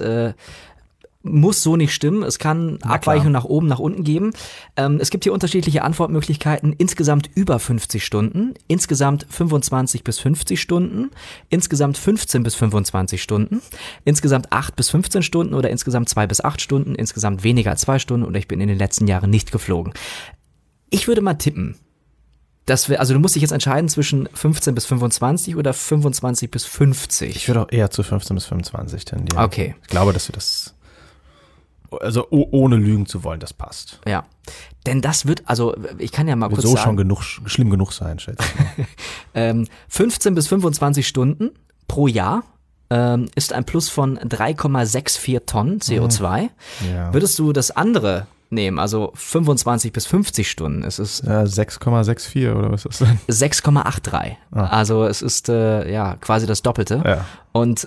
muss so nicht stimmen. Es kann Abweichungen nach oben, nach unten geben. Es gibt hier unterschiedliche Antwortmöglichkeiten. Insgesamt über 50 Stunden, insgesamt 25 bis 50 Stunden, insgesamt 15 bis 25 Stunden, insgesamt 8 bis 15 Stunden oder insgesamt 2 bis 8 Stunden, insgesamt weniger als 2 Stunden oder ich bin in den letzten Jahren nicht geflogen. Ich würde mal tippen, dass du musst dich jetzt entscheiden zwischen 15 bis 25 oder 25 bis 50. Ich würde auch eher zu 15 bis 25 tendieren. Okay. Ich glaube, dass wir das... Also ohne lügen zu wollen, das passt. Ja, denn das wird, also ich kann ja mal kurz sagen. Schon schlimm genug sein, schätze ich. 15 bis 25 Stunden pro Jahr ist ein Plus von 3,64 Tonnen CO2. Ja. Würdest du das andere nehmen, also 25 bis 50 Stunden, es ist 6,64 oder was ist das denn? 6,83. Also es ist quasi das Doppelte. Ja. Und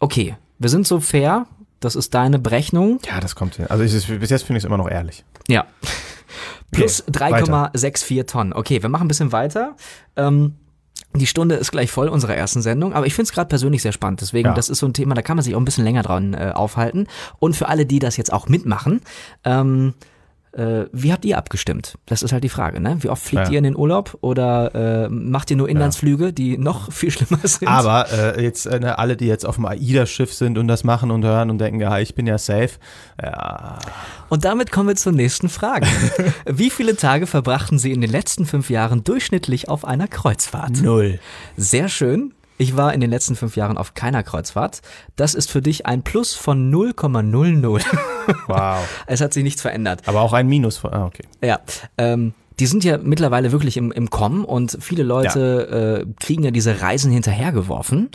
okay, wir sind so fair. Das ist deine Berechnung. Ja, das kommt hin. Also bis jetzt finde ich es immer noch ehrlich. Ja. Plus 3,64 Tonnen. Okay, wir machen ein bisschen weiter. Die Stunde ist gleich voll unserer ersten Sendung, aber ich finde es gerade persönlich sehr spannend. Deswegen, das ist so ein Thema, da kann man sich auch ein bisschen länger dran aufhalten. Und für alle, die das jetzt auch mitmachen, wie habt ihr abgestimmt? Das ist halt die Frage, ne? Wie oft fliegt ihr in den Urlaub oder macht ihr nur Inlandsflüge, die noch viel schlimmer sind? Aber alle, die jetzt auf dem AIDA-Schiff sind und das machen und hören und denken, ja, ich bin ja safe. Ja. Und damit kommen wir zur nächsten Frage. Wie viele Tage verbrachten Sie in den letzten 5 Jahren durchschnittlich auf einer Kreuzfahrt? 0. Sehr schön. Ich war in den letzten 5 Jahren auf keiner Kreuzfahrt. Das ist für dich ein Plus von 0,00. Wow. Es hat sich nichts verändert. Aber auch ein Minus von, okay. Ja, die sind ja mittlerweile wirklich im Kommen und viele Leute kriegen ja diese Reisen hinterhergeworfen,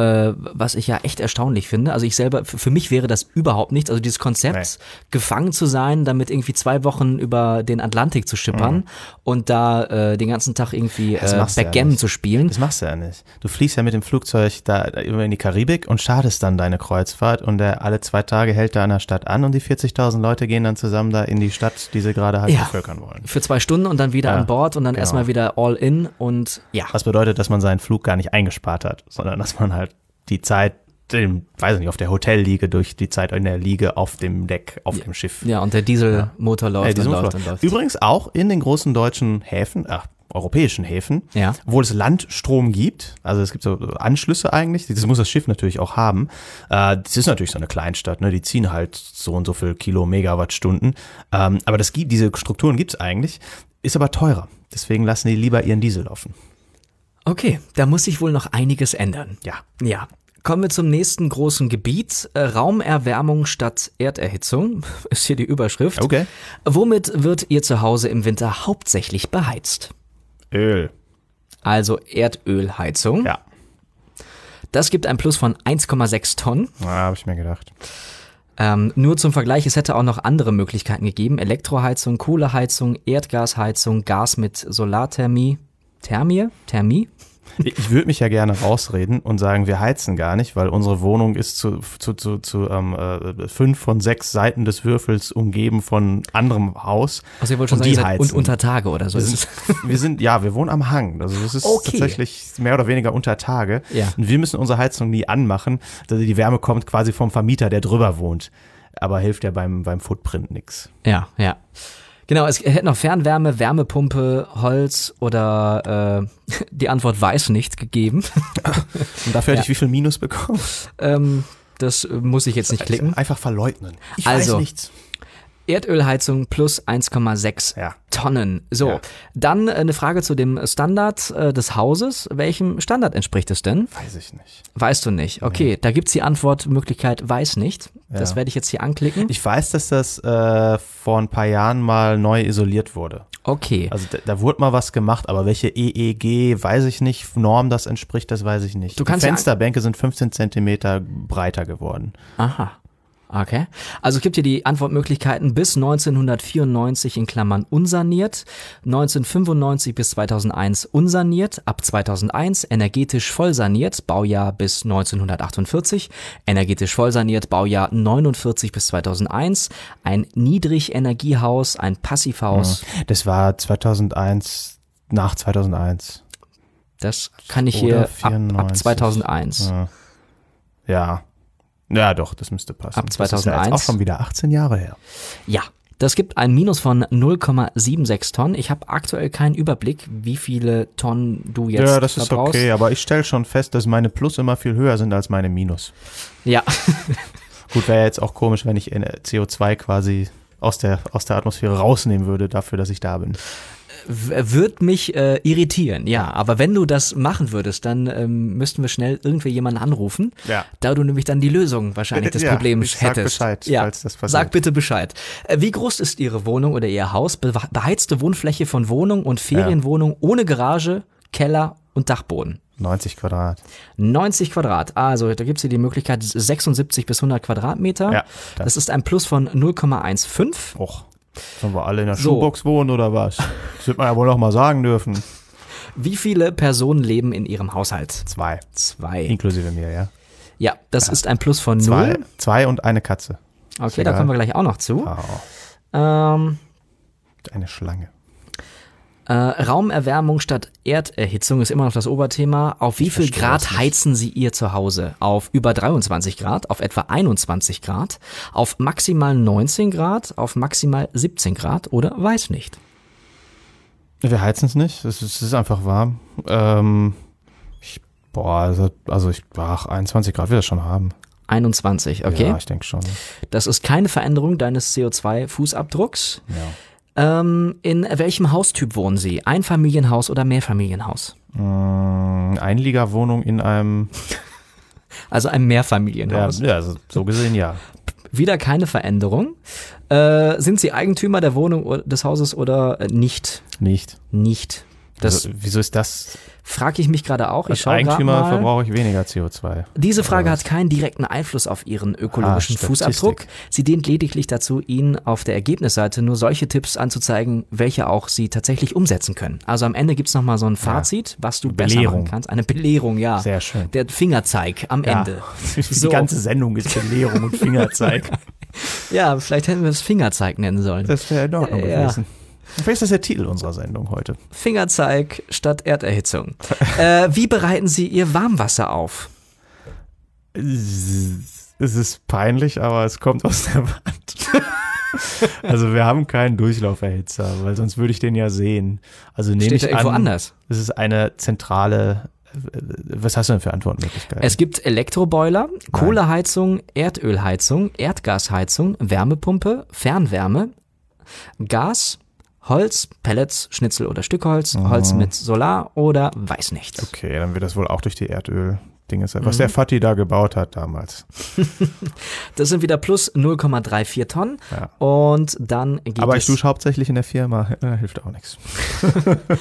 was ich ja echt erstaunlich finde. Also ich selber, für mich wäre das überhaupt nichts. Also dieses Konzept, gefangen zu sein, damit irgendwie 2 Wochen über den Atlantik zu schippern und da den ganzen Tag irgendwie Backgammon zu spielen. Das machst du ja nicht. Du fliegst ja mit dem Flugzeug da in die Karibik und schadest dann deine Kreuzfahrt und alle 2 Tage hält da in der Stadt an und die 40.000 Leute gehen dann zusammen da in die Stadt, die sie gerade halt bevölkern wollen. Für 2 Stunden und dann wieder an Bord und dann erstmal wieder all in und ja. Was bedeutet, dass man seinen Flug gar nicht eingespart hat, sondern dass man halt die Zeit dem, weiß ich nicht, auf der Hotelliege, durch die Zeit in der Liege, auf dem Deck, auf dem Schiff. Ja, und der Dieselmotor läuft. Übrigens auch in den großen deutschen Häfen, europäischen Häfen, ja, obwohl es Landstrom gibt, also es gibt so Anschlüsse eigentlich, das muss das Schiff natürlich auch haben. Das ist natürlich so eine Kleinstadt, ne? Die ziehen halt so und so viel Kilo Megawattstunden, aber das gibt, diese Strukturen gibt es eigentlich, ist aber teurer, deswegen lassen die lieber ihren Diesel laufen. Okay, da muss sich wohl noch einiges ändern. Ja. Ja. Kommen wir zum nächsten großen Gebiet. Raumerwärmung statt Erderhitzung ist hier die Überschrift. Okay. Womit wird Ihr Zuhause im Winter hauptsächlich beheizt? Öl. Also Erdölheizung. Ja. Das gibt ein Plus von 1,6 Tonnen. Ja, habe ich mir gedacht. Nur zum Vergleich, es hätte auch noch andere Möglichkeiten gegeben. Elektroheizung, Kohleheizung, Erdgasheizung, Gas mit Solarthermie. Thermie? Ich würde mich ja gerne rausreden und sagen, wir heizen gar nicht, weil unsere Wohnung ist zu 5 von 6 Seiten des Würfels umgeben von anderem Haus. Also ihr wollt schon sagen, und unter Tage oder so. Wir wohnen am Hang. Also das ist tatsächlich mehr oder weniger unter Tage. Ja. Und wir müssen unsere Heizung nie anmachen. Also die Wärme kommt quasi vom Vermieter, der drüber wohnt. Aber hilft ja beim Footprint nichts. Ja, ja. Genau, es hätte noch Fernwärme, Wärmepumpe, Holz oder die Antwort weiß nicht gegeben. Und dafür hätte ich wie viel Minus bekommen? Das muss ich jetzt nicht klicken. Einfach verleugnen. Ich weiß nichts. Erdölheizung plus 1,6 Tonnen. So, dann eine Frage zu dem Standard des Hauses. Welchem Standard entspricht es denn? Weiß ich nicht. Weißt du nicht? Okay, Da gibt es die Antwortmöglichkeit weiß nicht. Ja. Das werde ich jetzt hier anklicken. Ich weiß, dass das vor ein paar Jahren mal neu isoliert wurde. Okay. Also da wurde mal was gemacht, aber welche EEG, weiß ich nicht, Norm das entspricht, das weiß ich nicht. Die Fensterbänke sind 15 Zentimeter breiter geworden. Aha. Okay, also es gibt hier die Antwortmöglichkeiten bis 1994 in Klammern unsaniert, 1995 bis 2001 unsaniert, ab 2001 energetisch vollsaniert, Baujahr bis 1948, energetisch vollsaniert, Baujahr 49 bis 2001, ein Niedrigenergiehaus, ein Passivhaus. Das war 2001, nach 2001. Das kann ich hier ab 2001. Ja. Ja, doch, das müsste passen. Ab 2001. Das ist ja jetzt auch schon wieder 18 Jahre her. Ja, das gibt ein Minus von 0,76 Tonnen. Ich habe aktuell keinen Überblick, wie viele Tonnen du jetzt verbrauchst. Ja, das ist okay, aber ich stelle schon fest, dass meine Plus immer viel höher sind als meine Minus. Ja. Gut, wäre ja jetzt auch komisch, wenn ich CO2 quasi aus der Atmosphäre rausnehmen würde, dafür, dass ich da bin. Würde mich irritieren, ja. Aber wenn du das machen würdest, dann müssten wir schnell irgendwie jemanden anrufen, da du nämlich dann die Lösung wahrscheinlich des Problems hättest. Sag Bescheid, falls das passiert. Sag bitte Bescheid. Wie groß ist Ihre Wohnung oder Ihr Haus? Beheizte Wohnfläche von Wohnung und Ferienwohnung ohne Garage, Keller und Dachboden. 90 Quadrat. 90 Quadrat. Also da gibt es hier die Möglichkeit 76 bis 100 Quadratmeter. Ja, das ist ein Plus von 0,15. Och. Sollen wir alle in der Schuhbox wohnen oder was? Das wird man ja wohl noch mal sagen dürfen. Wie viele Personen leben in Ihrem Haushalt? 2. 2. Inklusive mir, ja. Ja, das ist ein Plus von 0. 2 und eine Katze. Okay, da kommen wir gleich auch noch zu. Oh. Eine Schlange. Raumerwärmung statt Erderhitzung ist immer noch das Oberthema. Auf wie viel Grad heizen Sie Ihr Zuhause? Auf über 23 Grad, auf etwa 21 Grad, auf maximal 19 Grad, auf maximal 17 Grad oder weiß nicht? Wir heizen es nicht, es ist einfach warm. Ich 21 Grad wird das schon haben. 21, okay. Ja, ich denke schon. Das ist keine Veränderung deines CO2-Fußabdrucks. Ja. In welchem Haustyp wohnen Sie? Einfamilienhaus oder Mehrfamilienhaus? Einliegerwohnung in einem... Also einem Mehrfamilienhaus. Ja, also so gesehen ja. Wieder keine Veränderung. Sind Sie Eigentümer der Wohnung des Hauses oder nicht? Nicht. Wieso ist das? Frage ich mich gerade auch. Als Eigentümer verbrauche ich weniger CO2. Diese Frage hat keinen direkten Einfluss auf Ihren ökologischen Fußabdruck. Sie dient lediglich dazu, Ihnen auf der Ergebnisseite nur solche Tipps anzuzeigen, welche auch Sie tatsächlich umsetzen können. Also am Ende gibt es nochmal so ein Fazit, was du besser machen kannst. Eine Belehrung, ja. Sehr schön. Der Fingerzeig am Ende. Die ganze Sendung ist Belehrung und Fingerzeig. Ja, vielleicht hätten wir es Fingerzeig nennen sollen. Das wäre in Ordnung gewesen. Vielleicht ist das der Titel unserer Sendung heute. Fingerzeig statt Erderhitzung. Wie bereiten Sie Ihr Warmwasser auf? Es ist peinlich, aber es kommt aus der Wand. Also wir haben keinen Durchlauferhitzer, weil sonst würde ich den ja sehen. Also nehme ich irgendwo an, anders. Es ist eine zentrale. Was hast du denn für Antwortmöglichkeiten? Es gibt Elektroboiler, Kohleheizung, Erdölheizung, Erdgasheizung, Wärmepumpe, Fernwärme, Gas, Holz, Pellets, Schnitzel oder Stückholz, Holz mit Solar oder weiß nichts. Okay, dann wird das wohl auch durch die Erdöl-Dinge sein. Was der Fatih da gebaut hat damals. Das sind wieder plus 0,34 Tonnen. Ja. Und dann geht aber ich dusche hauptsächlich in der Firma. Hilft auch nichts.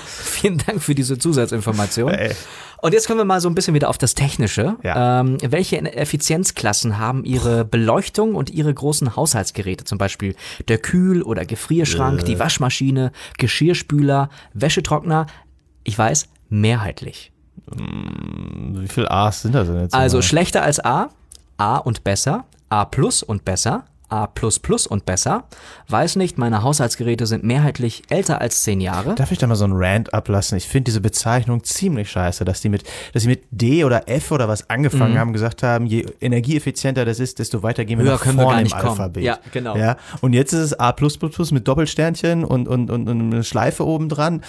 Vielen Dank für diese Zusatzinformation. Hey. Und jetzt kommen wir mal so ein bisschen wieder auf das Technische. Ja. Welche Effizienzklassen haben ihre Beleuchtung und ihre großen Haushaltsgeräte? Zum Beispiel der Kühl- oder Gefrierschrank, die Waschmaschine, Geschirrspüler, Wäschetrockner. Ich weiß, mehrheitlich. Wie viele A's sind das denn jetzt? Also schlechter als A und besser, A plus und besser, A++ und besser. Weiß nicht, meine Haushaltsgeräte sind mehrheitlich älter als 10 Jahre. Darf ich da mal so einen Rant ablassen? Ich finde diese Bezeichnung ziemlich scheiße, dass sie mit D oder F oder was angefangen haben, gesagt haben, je energieeffizienter das ist, desto weiter gehen wir nach vorne im Alphabet. Ja, genau. Ja? Und jetzt ist es A++ mit Doppelsternchen und eine Schleife oben dran.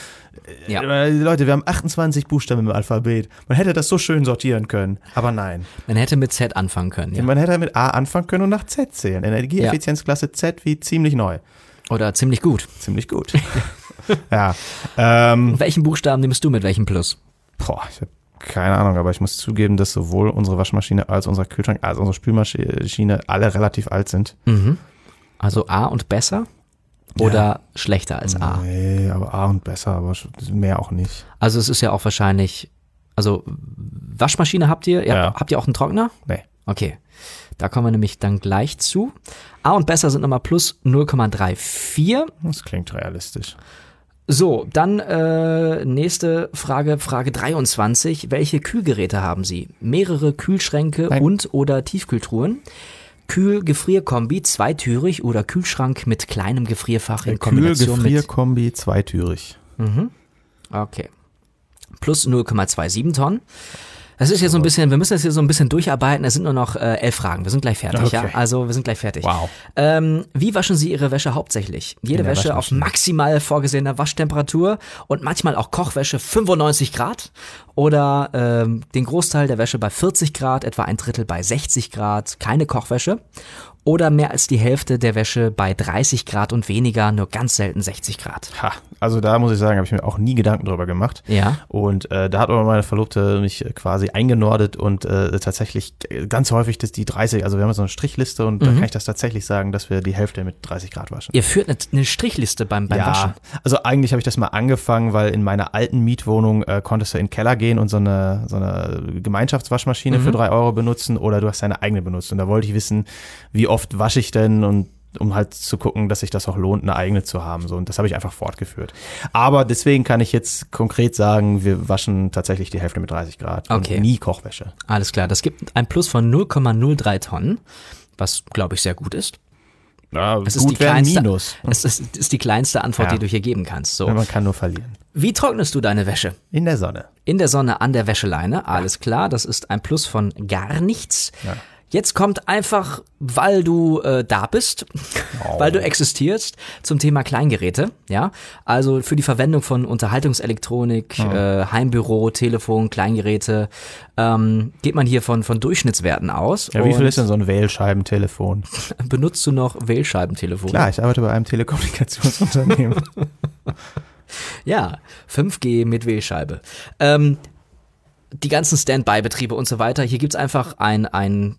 Ja. Leute, wir haben 28 Buchstaben im Alphabet. Man hätte das so schön sortieren können, aber nein. Man hätte mit Z anfangen können. Ja. Man hätte mit A anfangen können und nach Z zählen. Energieeffizienzklasse Z wie ziemlich neu. Oder ziemlich gut. Ziemlich gut. Ja. Welchen Buchstaben nimmst du mit welchem Plus? Boah, ich habe keine Ahnung, aber ich muss zugeben, dass sowohl unsere Waschmaschine als unser Kühlschrank als unsere Spülmaschine alle relativ alt sind. Mhm. Also A und besser? Oder schlechter als A? Nee, aber A und besser, aber mehr auch nicht. Also es ist ja auch wahrscheinlich, also Waschmaschine habt ihr? Habt ihr auch einen Trockner? Nee. Okay, da kommen wir nämlich dann gleich zu. A und besser sind nochmal plus 0,34. Das klingt realistisch. So, dann nächste Frage, Frage 23. Welche Kühlgeräte haben Sie? Mehrere Kühlschränke und oder Tiefkühltruhen? Kühl-Gefrier-Kombi zweitürig oder Kühlschrank mit kleinem Gefrierfach in Kombination mit... Kühl-Gefrier-Kombi zweitürig. Mhm. Okay. Plus 0,27 Tonnen. Das ist jetzt so ein bisschen, wir müssen das hier so ein bisschen durcharbeiten. Es sind nur noch 11 Fragen. Wir sind gleich fertig, okay. Also wir sind gleich fertig. Wow. Wie waschen Sie Ihre Wäsche hauptsächlich? Jede Wäsche auf maximal vorgesehener Waschtemperatur und manchmal auch Kochwäsche 95 Grad oder den Großteil der Wäsche bei 40 Grad, etwa ein Drittel bei 60 Grad, keine Kochwäsche oder mehr als die Hälfte der Wäsche bei 30 Grad und weniger, nur ganz selten 60 Grad. Ha, also da muss ich sagen, habe ich mir auch nie Gedanken drüber gemacht. Ja. Und da hat aber meine Verlobte mich quasi eingenordet und tatsächlich ganz häufig dass die 30, also wir haben so eine Strichliste und da kann ich das tatsächlich sagen, dass wir die Hälfte mit 30 Grad waschen. Ihr führt eine Strichliste beim Waschen? Ja, also eigentlich habe ich das mal angefangen, weil in meiner alten Mietwohnung konntest du in den Keller gehen und so eine Gemeinschaftswaschmaschine für 3 Euro benutzen oder du hast deine eigene benutzt. Und da wollte ich wissen, wie oft wasche ich denn und um halt zu gucken, dass sich das auch lohnt, eine eigene zu haben. So, und das habe ich einfach fortgeführt. Aber deswegen kann ich jetzt konkret sagen, wir waschen tatsächlich die Hälfte mit 30 Grad und nie Kochwäsche. Alles klar, das gibt ein Plus von 0,03 Tonnen, was, glaube ich, sehr gut ist. Ja, es gut wäre ein Minus. Es ist die kleinste Antwort, die du hier geben kannst. So. Ja, man kann nur verlieren. Wie trocknest du deine Wäsche? In der Sonne. In der Sonne an der Wäscheleine, alles klar. Das ist ein Plus von gar nichts. Ja. Jetzt kommt einfach, weil du da bist, weil du existierst, zum Thema Kleingeräte. Ja, also für die Verwendung von Unterhaltungselektronik, Heimbüro, Telefon, Kleingeräte geht man hier von Durchschnittswerten aus. Ja, wie viel ist denn so ein Wählscheibentelefon? Benutzt du noch Wählscheibentelefon? Klar, ich arbeite bei einem Telekommunikationsunternehmen. Ja, 5G mit Wählscheibe. Die ganzen Standby-Betriebe und so weiter. Hier gibt's einfach ein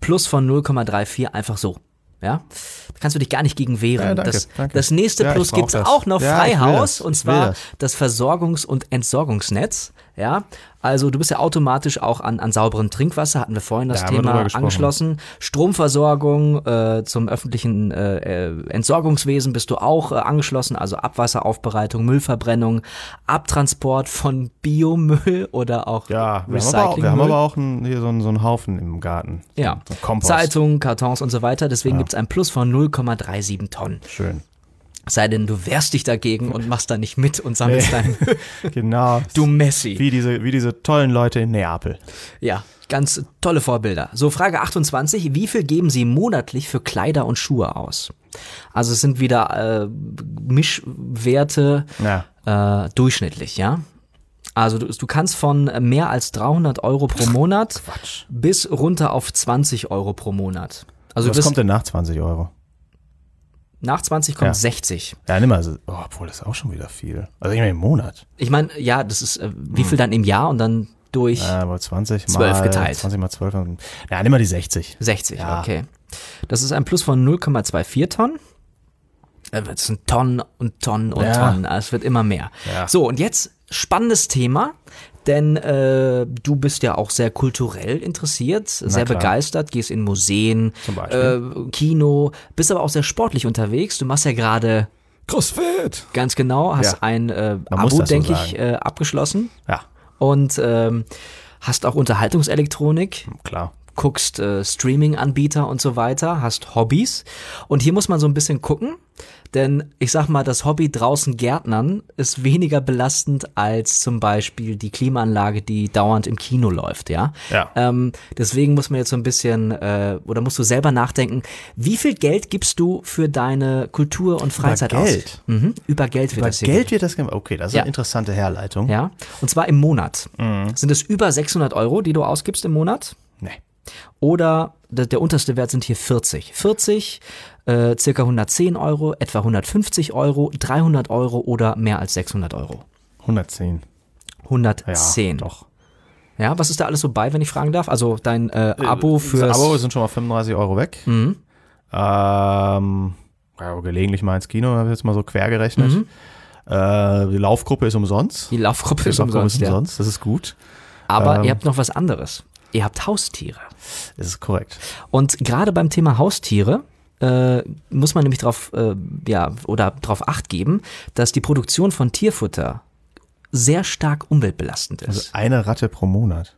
Plus von 0,34 einfach so. Ja? Da kannst du dich gar nicht gegen wehren. Ja, danke, danke. Das nächste Plus gibt es auch noch Freihaus und zwar das Versorgungs- und Entsorgungsnetz. Ja? Also du bist ja automatisch auch an sauberem Trinkwasser, hatten wir vorhin das Thema angeschlossen. Stromversorgung zum öffentlichen Entsorgungswesen bist du auch angeschlossen, also Abwasseraufbereitung, Müllverbrennung, Abtransport von Biomüll oder auch Recyclingmüll. Wir haben aber auch hier so einen Haufen im Garten. Ja, so Kompost. Zeitungen, Kartons und so weiter, deswegen gibt es ein Plus von 0,37 Tonnen. Schön. Sei denn, du wehrst dich dagegen und machst da nicht mit und sammelst dein... Genau. Du Messi. Wie diese tollen Leute in Neapel. Ja, ganz tolle Vorbilder. So, Frage 28. Wie viel geben Sie monatlich für Kleider und Schuhe aus? Also es sind wieder Mischwerte durchschnittlich, ja? Also du kannst von mehr als 300 Euro pro Monat bis runter auf 20 Euro pro Monat. Also was kommt denn nach 20 Euro? Nach 20 kommt 60. Ja, nimm mal. Also, obwohl, das ist auch schon wieder viel. Also ich meine im Monat. Ich meine, ja, das ist wie viel dann im Jahr und dann durch 12 geteilt. 20 mal 12. Ja, nimm mal die 60. 60, ja. Okay. Das ist ein Plus von 0,24 Tonnen. Das sind Tonnen und Tonnen und Tonnen. Es wird immer mehr. Ja. So, und jetzt spannendes Thema. Denn du bist ja auch sehr kulturell interessiert, sehr begeistert, gehst in Museen, Kino, bist aber auch sehr sportlich unterwegs. Du machst ja gerade CrossFit. Ganz genau, hast ein Abo, denke ich, abgeschlossen. Ja. Und hast auch Unterhaltungselektronik. Klar. Guckst Streaming-Anbieter und so weiter, hast Hobbys. Und hier muss man so ein bisschen gucken, denn ich sag mal, das Hobby draußen Gärtnern ist weniger belastend als zum Beispiel die Klimaanlage, die dauernd im Kino läuft, ja? Ja. Deswegen muss man jetzt so ein bisschen, oder musst du selber nachdenken, wie viel Geld gibst du für deine Kultur und Freizeit aus? Über Geld wird das gemacht. Okay, das ist eine interessante Herleitung. Ja, und zwar im Monat. Sind es über 600 Euro, die du ausgibst im Monat? Nee. Oder der unterste Wert sind hier 40. 40, circa 110 Euro, etwa 150 Euro, 300 Euro oder mehr als 600 Euro. 110. 110. Ja, doch. Ja, was ist da alles so bei, wenn ich fragen darf? Also dein Abo für. Abo sind schon mal 35 Euro weg. Mhm. Gelegentlich mal ins Kino, habe ich jetzt mal so quer gerechnet. Mhm. Die Laufgruppe ist umsonst. Die Laufgruppe ist umsonst. Das ist gut. Aber ihr habt noch was anderes. Ihr habt Haustiere. Das ist korrekt. Und gerade beim Thema Haustiere muss man nämlich drauf Acht geben, dass die Produktion von Tierfutter sehr stark umweltbelastend ist. Also eine Ratte pro Monat.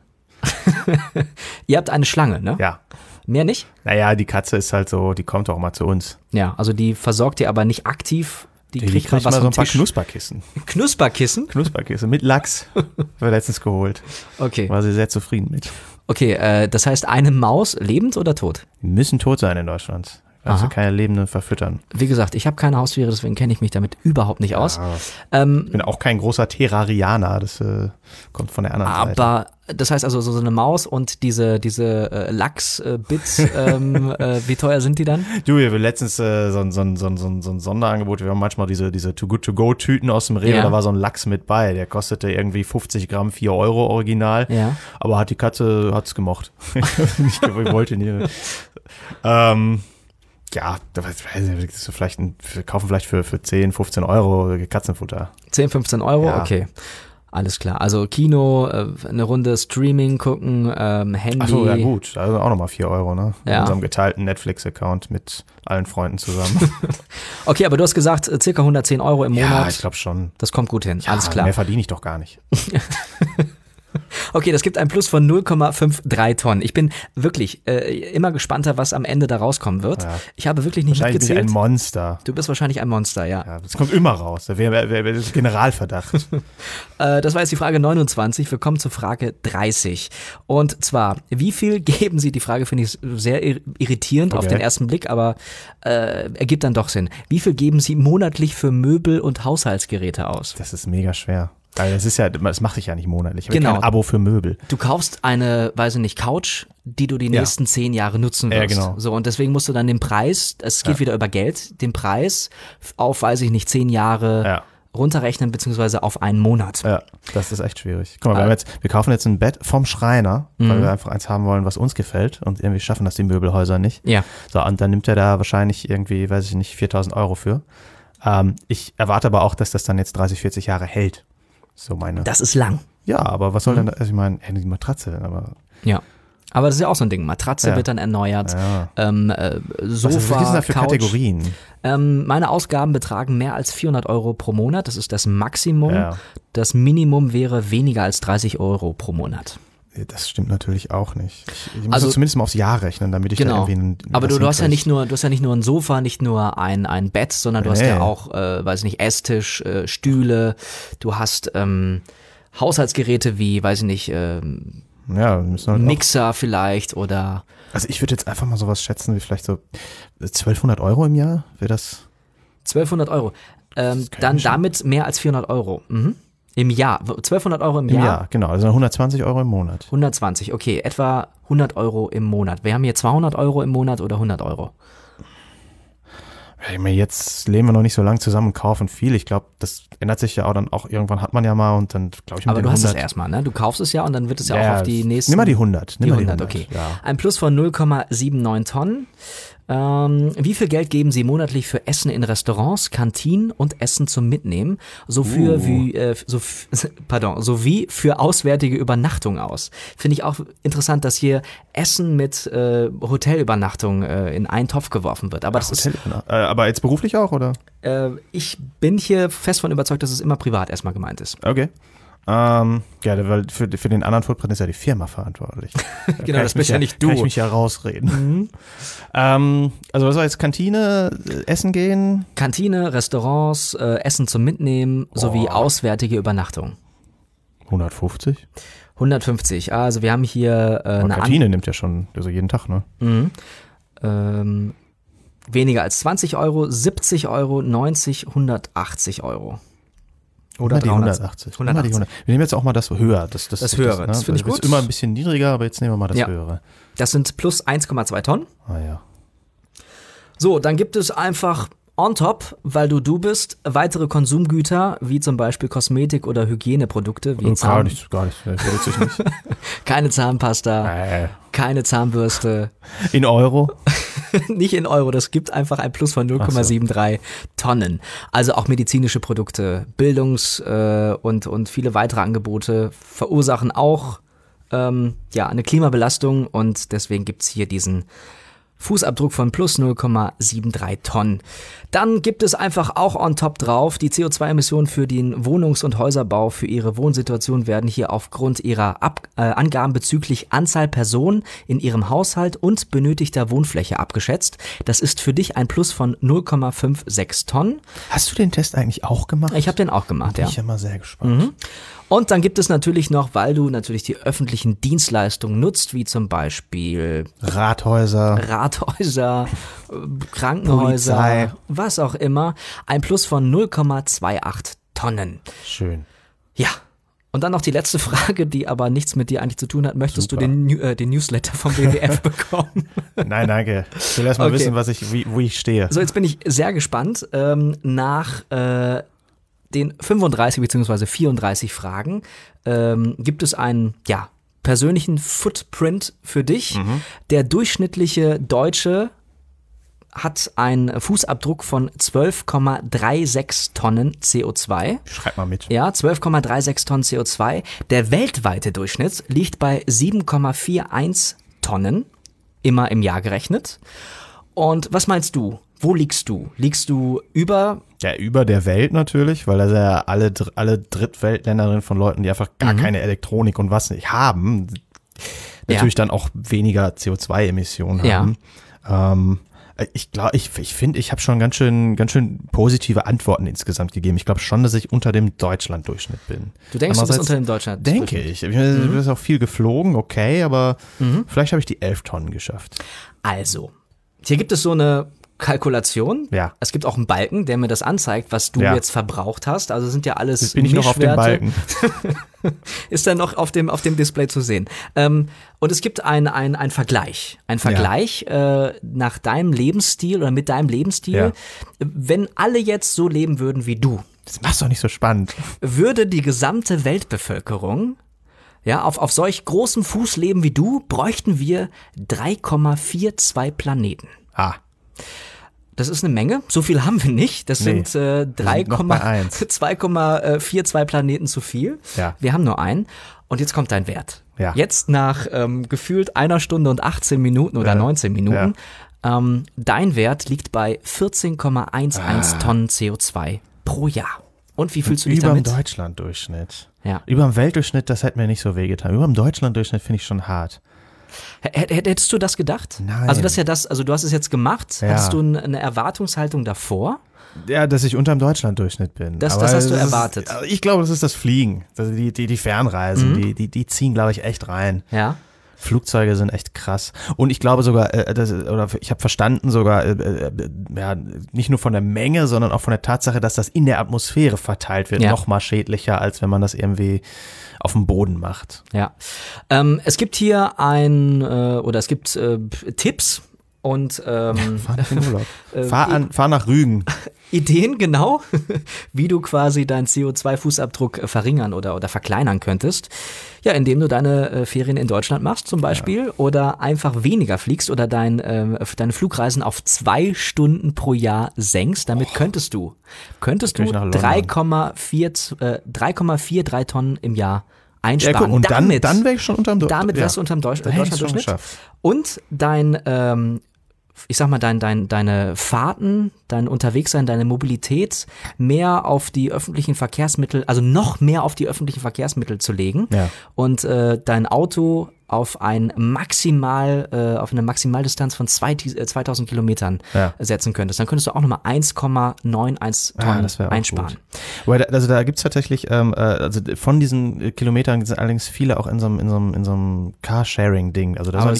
Ihr habt eine Schlange, ne? Ja. Mehr nicht? Naja, die Katze ist halt so, die kommt auch mal zu uns. Ja, also die versorgt ihr aber nicht aktiv. Die kriegt man mal so ein paar Knusperkissen. Knusperkissen? Knusperkissen mit Lachs. Haben wir letztens geholt. Okay. War sie sehr zufrieden mit. Okay, das heißt, eine Maus, lebend oder tot? Die müssen tot sein in Deutschland. Also keine Lebenden verfüttern. Wie gesagt, ich habe keine Haustiere, deswegen kenne ich mich damit überhaupt nicht aus. Ja, ich bin auch kein großer Terrarianer, das kommt von der anderen Seite. Aber das heißt also, so eine Maus und diese Lachs-Bits, wie teuer sind die dann? Du, wir haben letztens so ein Sonderangebot, wir haben manchmal diese Too-Good-To-Go-Tüten aus dem Rewe, da war so ein Lachs mit bei, der kostete irgendwie 50 Gramm 4 Euro original, aber die Katze hat's gemocht. Ich wollte nicht. Ja, vielleicht wir kaufen vielleicht für 10, 15 Euro Katzenfutter. 10, 15 Euro? Ja. Okay, alles klar. Also Kino, eine Runde Streaming gucken, Handy. Ach so, ja gut, also auch nochmal 4 Euro, ne? Ja. In unserem geteilten Netflix-Account mit allen Freunden zusammen. Okay, aber du hast gesagt, circa 110 Euro im Monat. Ja, ich glaube schon. Das kommt gut hin, ja, alles klar. Mehr verdiene ich doch gar nicht. Okay, das gibt einen Plus von 0,53 Tonnen. Ich bin wirklich immer gespannter, was am Ende da rauskommen wird. Ja. Ich habe wirklich nicht mitgezählt. Wahrscheinlich bin ich ein Monster. Du bist wahrscheinlich ein Monster, ja. Das kommt immer raus. Das ist Generalverdacht. Das war jetzt die Frage 29. Wir kommen zur Frage 30. Und zwar, wie viel geben Sie, die Frage finde ich sehr irritierend auf den ersten Blick, aber ergibt dann doch Sinn. Wie viel geben Sie monatlich für Möbel und Haushaltsgeräte aus? Das ist mega schwer. Also das mache ich ja nicht monatlich. Ich habe kein Abo für Möbel. Du kaufst eine, weiß ich nicht, Couch, die du die nächsten 10 Jahre nutzen wirst. Ja, genau. So, und deswegen musst du dann den Preis, es geht wieder über Geld, den Preis auf, weiß ich nicht, 10 Jahre runterrechnen, beziehungsweise auf einen Monat. Ja, das ist echt schwierig. Guck mal, wir kaufen jetzt ein Bett vom Schreiner, weil wir einfach eins haben wollen, was uns gefällt, und irgendwie schaffen das die Möbelhäuser nicht. Ja. So, und dann nimmt er da wahrscheinlich irgendwie, weiß ich nicht, 4.000 Euro für. Ich erwarte aber auch, dass das dann jetzt 30, 40 Jahre hält. So meine. Das ist lang. Ja, aber was soll denn, also ich meine, die Matratze, aber. Ja, aber das ist ja auch so ein Ding. Matratze wird dann erneuert, Sofa, was sind da für Couch. Kategorien? Meine Ausgaben betragen mehr als 400 Euro pro Monat, das ist das Maximum. Ja. Das Minimum wäre weniger als 30 Euro pro Monat. Das stimmt natürlich auch nicht. Ich muss also, zumindest mal aufs Jahr rechnen, damit ich da irgendwie... Aber du hast ja nicht nur, ein Sofa, nicht nur ein Bett, sondern du hast ja auch, weiß nicht, Esstisch, Stühle, du hast Haushaltsgeräte wie, weiß ich nicht, halt Mixer vielleicht oder... Also ich würde jetzt einfach mal sowas schätzen wie vielleicht so 1200 Euro im Jahr, wäre das... 1200 Euro, dann damit mehr als 400 Euro, Im Jahr, 1200 Euro im Jahr? Im Jahr, genau, also 120 Euro im Monat. 120, okay, etwa 100 Euro im Monat. Wir haben hier 200 Euro im Monat oder 100 Euro? Jetzt leben wir noch nicht so lange zusammen und kaufen viel. Ich glaube, das ändert sich ja auch dann auch. Irgendwann hat man ja mal und dann, glaube ich, mit den 100. Aber du hast es erstmal, ne? Du kaufst es ja und dann wird es ja auch auf die nächsten... Nimm mal die 100. Okay. Ja. Ein Plus von 0,79 Tonnen. Wie viel Geld geben Sie monatlich für Essen in Restaurants, Kantinen und Essen zum Mitnehmen, sowie für auswärtige Übernachtung aus? Finde ich auch interessant, dass hier Essen mit Hotelübernachtung in einen Topf geworfen wird. Aber, aber jetzt beruflich auch, oder? Ich bin hier fest von überzeugt, dass es immer privat erstmal gemeint ist. Okay. Weil für den anderen Footprint ist ja die Firma verantwortlich. Genau, das bist ja nicht du. Kann ich mich ja rausreden. Also was war jetzt? Kantine, Essen gehen? Kantine, Restaurants, Essen zum Mitnehmen sowie auswärtige Übernachtung. 150? 150, also wir haben hier eine Kantine nimmt ja schon, also jeden Tag, ne? Weniger als 20 Euro, 70 Euro, 90, 180 Euro. Oder die 180. Wir nehmen jetzt auch mal das höher. Das höhere, das finde ich gut. Das ist immer ein bisschen niedriger, aber jetzt nehmen wir mal das höhere. Das sind plus 1,2 Tonnen. Ah ja. So, dann gibt es einfach on top, weil du bist, weitere Konsumgüter, wie zum Beispiel Kosmetik oder Hygieneprodukte. Wie gar nicht. Ich nicht. Keine Zahnpasta, keine Zahnbürste. In Euro? Nicht in Euro, das gibt einfach ein Plus von 0,73 Tonnen. Also auch medizinische Produkte, Bildungs- und viele weitere Angebote verursachen auch eine Klimabelastung und deswegen gibt es hier diesen Fußabdruck von plus 0,73 Tonnen. Dann gibt es einfach auch on top drauf, die CO2-Emissionen für den Wohnungs- und Häuserbau für ihre Wohnsituation werden hier aufgrund ihrer Angaben bezüglich Anzahl Personen in ihrem Haushalt und benötigter Wohnfläche abgeschätzt. Das ist für dich ein Plus von 0,56 Tonnen. Hast du den Test eigentlich auch gemacht? Ich habe den auch gemacht, Bin ich ja mal sehr gespannt. Und dann gibt es natürlich noch, weil du natürlich die öffentlichen Dienstleistungen nutzt, wie zum Beispiel Rathäuser, Krankenhäuser, Polizei, was auch immer, ein Plus von 0,28 Tonnen. Schön. Ja. Und dann noch die letzte Frage, die aber nichts mit dir eigentlich zu tun hat. Möchtest du den Newsletter vom WWF bekommen? Nein, danke. Ich will erst mal wissen, wo ich stehe. So, jetzt bin ich sehr gespannt. Nach den 35 bzw. 34 Fragen gibt es einen persönlichen Footprint für dich. Der durchschnittliche Deutsche hat einen Fußabdruck von 12,36 Tonnen CO2. Schreib mal mit. Ja, 12,36 Tonnen CO2. Der weltweite Durchschnitt liegt bei 7,41 Tonnen, immer im Jahr gerechnet. Und was meinst du? Wo liegst du? Liegst du über? Ja, über der Welt natürlich, weil das ja alle Drittweltländerinnen von Leuten, die einfach gar keine Elektronik und was nicht haben, natürlich dann auch weniger CO2-Emissionen haben. Ich glaube, ich finde, ich habe schon ganz schön positive Antworten insgesamt gegeben. Ich glaube schon, dass ich unter dem Deutschland-Durchschnitt bin. Du denkst, du bist unter dem Deutschland-Durchschnitt? Denke ich. Du bist auch viel geflogen, okay, aber vielleicht habe ich die 11 Tonnen geschafft. Also, hier gibt es so eine Kalkulation. Ja. Es gibt auch einen Balken, der mir das anzeigt, was du jetzt verbraucht hast. Also sind ja alles Mischwerte. Bin ich noch auf dem Balken? Ist dann noch auf dem Display zu sehen. Und es gibt einen Vergleich. Ein Vergleich nach deinem Lebensstil oder mit deinem Lebensstil. Ja. Wenn alle jetzt so leben würden wie du. Das macht's doch nicht so spannend. Würde die gesamte Weltbevölkerung auf solch großem Fuß leben wie du, bräuchten wir 3,42 Planeten. Ah. Das ist eine Menge. So viel haben wir nicht. Das sind 2,42 Planeten zu viel. Ja. Wir haben nur einen. Und jetzt kommt dein Wert. Ja. Jetzt nach gefühlt einer Stunde und 18 Minuten oder 19 Minuten. Ja. Dein Wert liegt bei 14,11 Tonnen CO2 pro Jahr. Und wie fühlst du dich damit? Über dem Deutschlanddurchschnitt. Ja. Über dem Weltdurchschnitt, das hätte mir nicht so wehgetan. Über dem Deutschlanddurchschnitt finde ich schon hart. Hättest du das gedacht? Nein. Also das ist ja das, also du hast es jetzt gemacht. Ja. Hattest du eine Erwartungshaltung davor? Ja, dass ich unter dem Deutschlanddurchschnitt bin. Das hast du erwartet. Also ich glaube, das ist das Fliegen. Also die Fernreisen, die ziehen, glaube ich, echt rein. Ja. Flugzeuge sind echt krass. Und ich glaube sogar, ich habe verstanden sogar, nicht nur von der Menge, sondern auch von der Tatsache, dass das in der Atmosphäre verteilt wird, noch mal schädlicher, als wenn man das irgendwie auf dem Boden macht. Ja. Es gibt hier Tipps. Und fahr nach Rügen. Ideen, genau, wie du quasi deinen CO2-Fußabdruck verringern oder verkleinern könntest. Ja, indem du deine Ferien in Deutschland machst zum Beispiel oder einfach weniger fliegst oder deine Flugreisen auf 2 Stunden pro Jahr senkst. Damit könntest du 3,43 Tonnen im Jahr einsparen. Ja, und dann wäre ich schon unterm Durchschnitt. Damit wärst du unterm Deutschlanddurchschnitt. Und deine Fahrten, dein Unterwegssein, deine Mobilität noch mehr auf die öffentlichen Verkehrsmittel zu legen und dein Auto auf eine Maximaldistanz von 2000 Kilometern setzen könntest. Dann könntest du auch nochmal 1,91 Tonnen einsparen. Gut. Also da gibt es tatsächlich, von diesen Kilometern sind allerdings viele auch in so einem Carsharing-Ding. Also da habe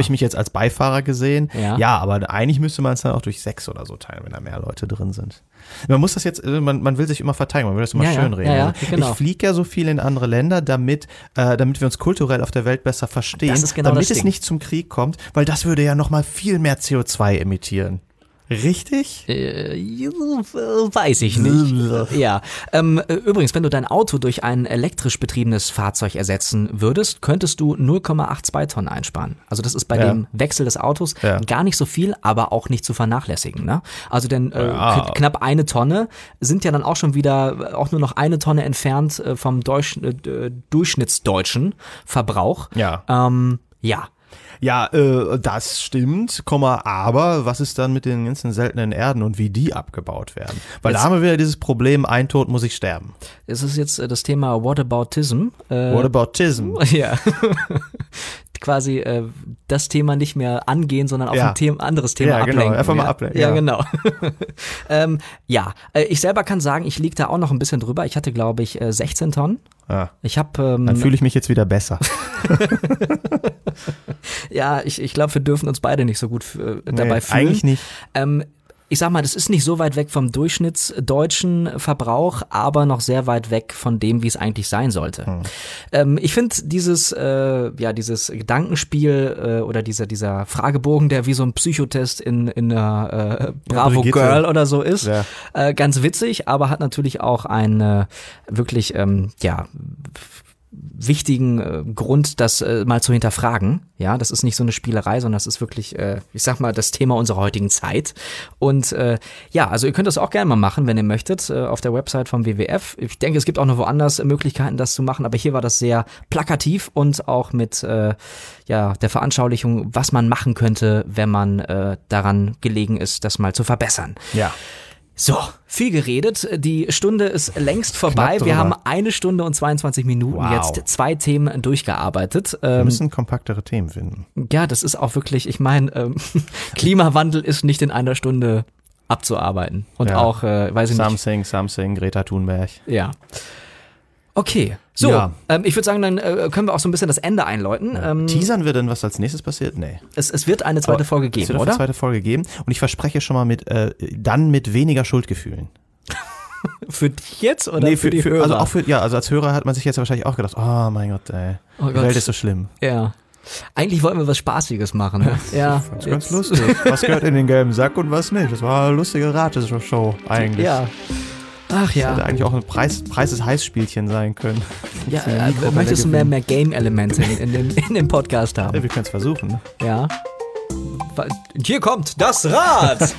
ich mich jetzt als Beifahrer gesehen. Ja, aber eigentlich müsste man es dann auch durch 6 oder so teilen, wenn da mehr Leute drin sind. Man muss das jetzt, man will sich immer verteidigen, man will das immer schön reden. Ja, genau. Ich fliege ja so viel in andere Länder, damit wir uns kulturell auf der Welt besser verstehen, damit es nicht zum Krieg kommt, weil das würde ja nochmal viel mehr CO2 emittieren. Richtig? Weiß ich nicht. Ja. Übrigens, wenn du dein Auto durch ein elektrisch betriebenes Fahrzeug ersetzen würdest, könntest du 0,82 Tonnen einsparen. Also das ist bei dem Wechsel des Autos gar nicht so viel, aber auch nicht zu vernachlässigen. Ne? Also denn knapp 1 Tonne sind ja dann auch schon wieder auch nur noch 1 Tonne entfernt vom durchschnittsdeutschen Verbrauch. Ja. Das stimmt, aber was ist dann mit den ganzen seltenen Erden und wie die abgebaut werden? Weil da haben wir wieder dieses Problem, ein Tod muss ich sterben. Es ist jetzt das Thema Whataboutism. Whataboutism. Ja. Quasi das Thema nicht mehr angehen, sondern auf ein anderes Thema ablenken. Genau. Einfach mal ablenken. Ja, genau. Ich selber kann sagen, ich liege da auch noch ein bisschen drüber. Ich hatte, glaube ich, 16 Tonnen. Ja. Dann fühle ich mich jetzt wieder besser. Ja, ich glaube, wir dürfen uns beide nicht so gut dabei fühlen. Eigentlich nicht. Ich sag mal, das ist nicht so weit weg vom durchschnittsdeutschen Verbrauch, aber noch sehr weit weg von dem, wie es eigentlich sein sollte. Ich finde dieses Gedankenspiel oder dieser Fragebogen, der wie so ein Psychotest in einer Bravo Girl oder so ist, ganz witzig, aber hat natürlich auch einen wirklich wichtigen Grund, das mal zu hinterfragen. Ja, das ist nicht so eine Spielerei, sondern das ist wirklich, das Thema unserer heutigen Zeit. Und also ihr könnt das auch gerne mal machen, wenn ihr möchtet, auf der Website vom WWF. Ich denke, es gibt auch noch woanders Möglichkeiten, das zu machen, aber hier war das sehr plakativ und auch mit der Veranschaulichung, was man machen könnte, wenn man daran gelegen ist, das mal zu verbessern. Ja. So, viel geredet. Die Stunde ist längst vorbei. Wir haben 1 Stunde und 22 Minuten jetzt 2 Themen durchgearbeitet. Wir müssen kompaktere Themen finden. Ja, das ist auch wirklich, ich meine, Klimawandel ist nicht in einer Stunde abzuarbeiten. Und auch, Something, Greta Thunberg. Ja. Okay, so, ich würde sagen, dann können wir auch so ein bisschen das Ende einläuten. Teasern wir denn, was als nächstes passiert? Nee. Es wird eine zweite Folge geben, oder? Es wird eine zweite Folge geben und ich verspreche schon mal mit weniger Schuldgefühlen. Für dich jetzt oder für die Hörer? Also auch als Hörer hat man sich jetzt wahrscheinlich auch gedacht, oh mein Gott, ey, die Welt ist so schlimm. Ja. Eigentlich wollten wir was Spaßiges machen. Ne? Ja, das ist ganz lustig. Was gehört in den gelben Sack und was nicht? Das war eine lustige Rateshow eigentlich. Ja. Ach ja. Das hätte eigentlich auch ein Preis ist Heiß-Spielchen sein können. Ja, möchtest du mehr Game-Elemente in dem Podcast haben? Ja, wir können es versuchen. Ja. Hier kommt das Rad!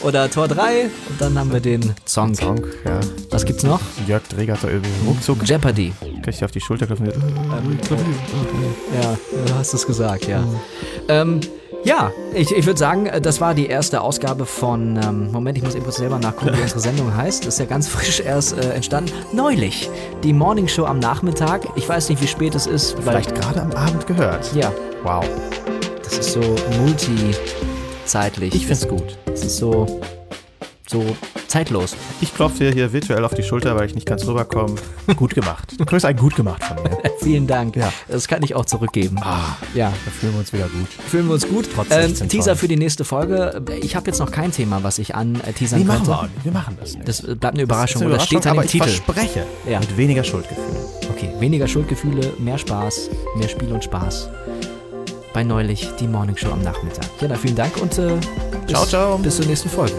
Oder Tor 3 und dann haben wir den Song. Den Song, ja. Was gibt's noch? Jörg Dreger hat da irgendwie ruckzuck. Jeopardy. Kann ich dir auf die Schulter klopfen? Ja, du hast es gesagt, ja. Ja, ich würde sagen, das war die erste Ausgabe von, Moment, ich muss eben kurz selber nachgucken, wie unsere Sendung heißt. Ist ja ganz frisch erst entstanden. Neulich, die Morningshow am Nachmittag. Ich weiß nicht, wie spät es ist. Vielleicht gerade am Abend gehört. Ja. Wow. Das ist so multizeitlich. Ich finde es gut. Es ist so zeitlos. Ich klopfe dir hier virtuell auf die Schulter, weil ich nicht ganz rüberkomme. Gut gemacht. Du kriegst einen gut gemacht von mir. Vielen Dank. Ja. Das kann ich auch zurückgeben. Ah, ja. Da fühlen wir uns wieder gut. Fühlen wir uns gut. Trotz Teaser für die nächste Folge. Ich habe jetzt noch kein Thema, was ich anteasern könnte. Wir machen das nicht. Das bleibt eine Überraschung. Das ist eine Überraschung, steht dann aber im Titel. Ich verspreche, ja. Mit weniger Schuldgefühle. Okay, weniger Schuldgefühle, mehr Spaß, mehr Spiel und Spaß. Bei Neulich, die Morningshow am Nachmittag. Ja, vielen Dank und ciao, ciao. Bis zur nächsten Folge.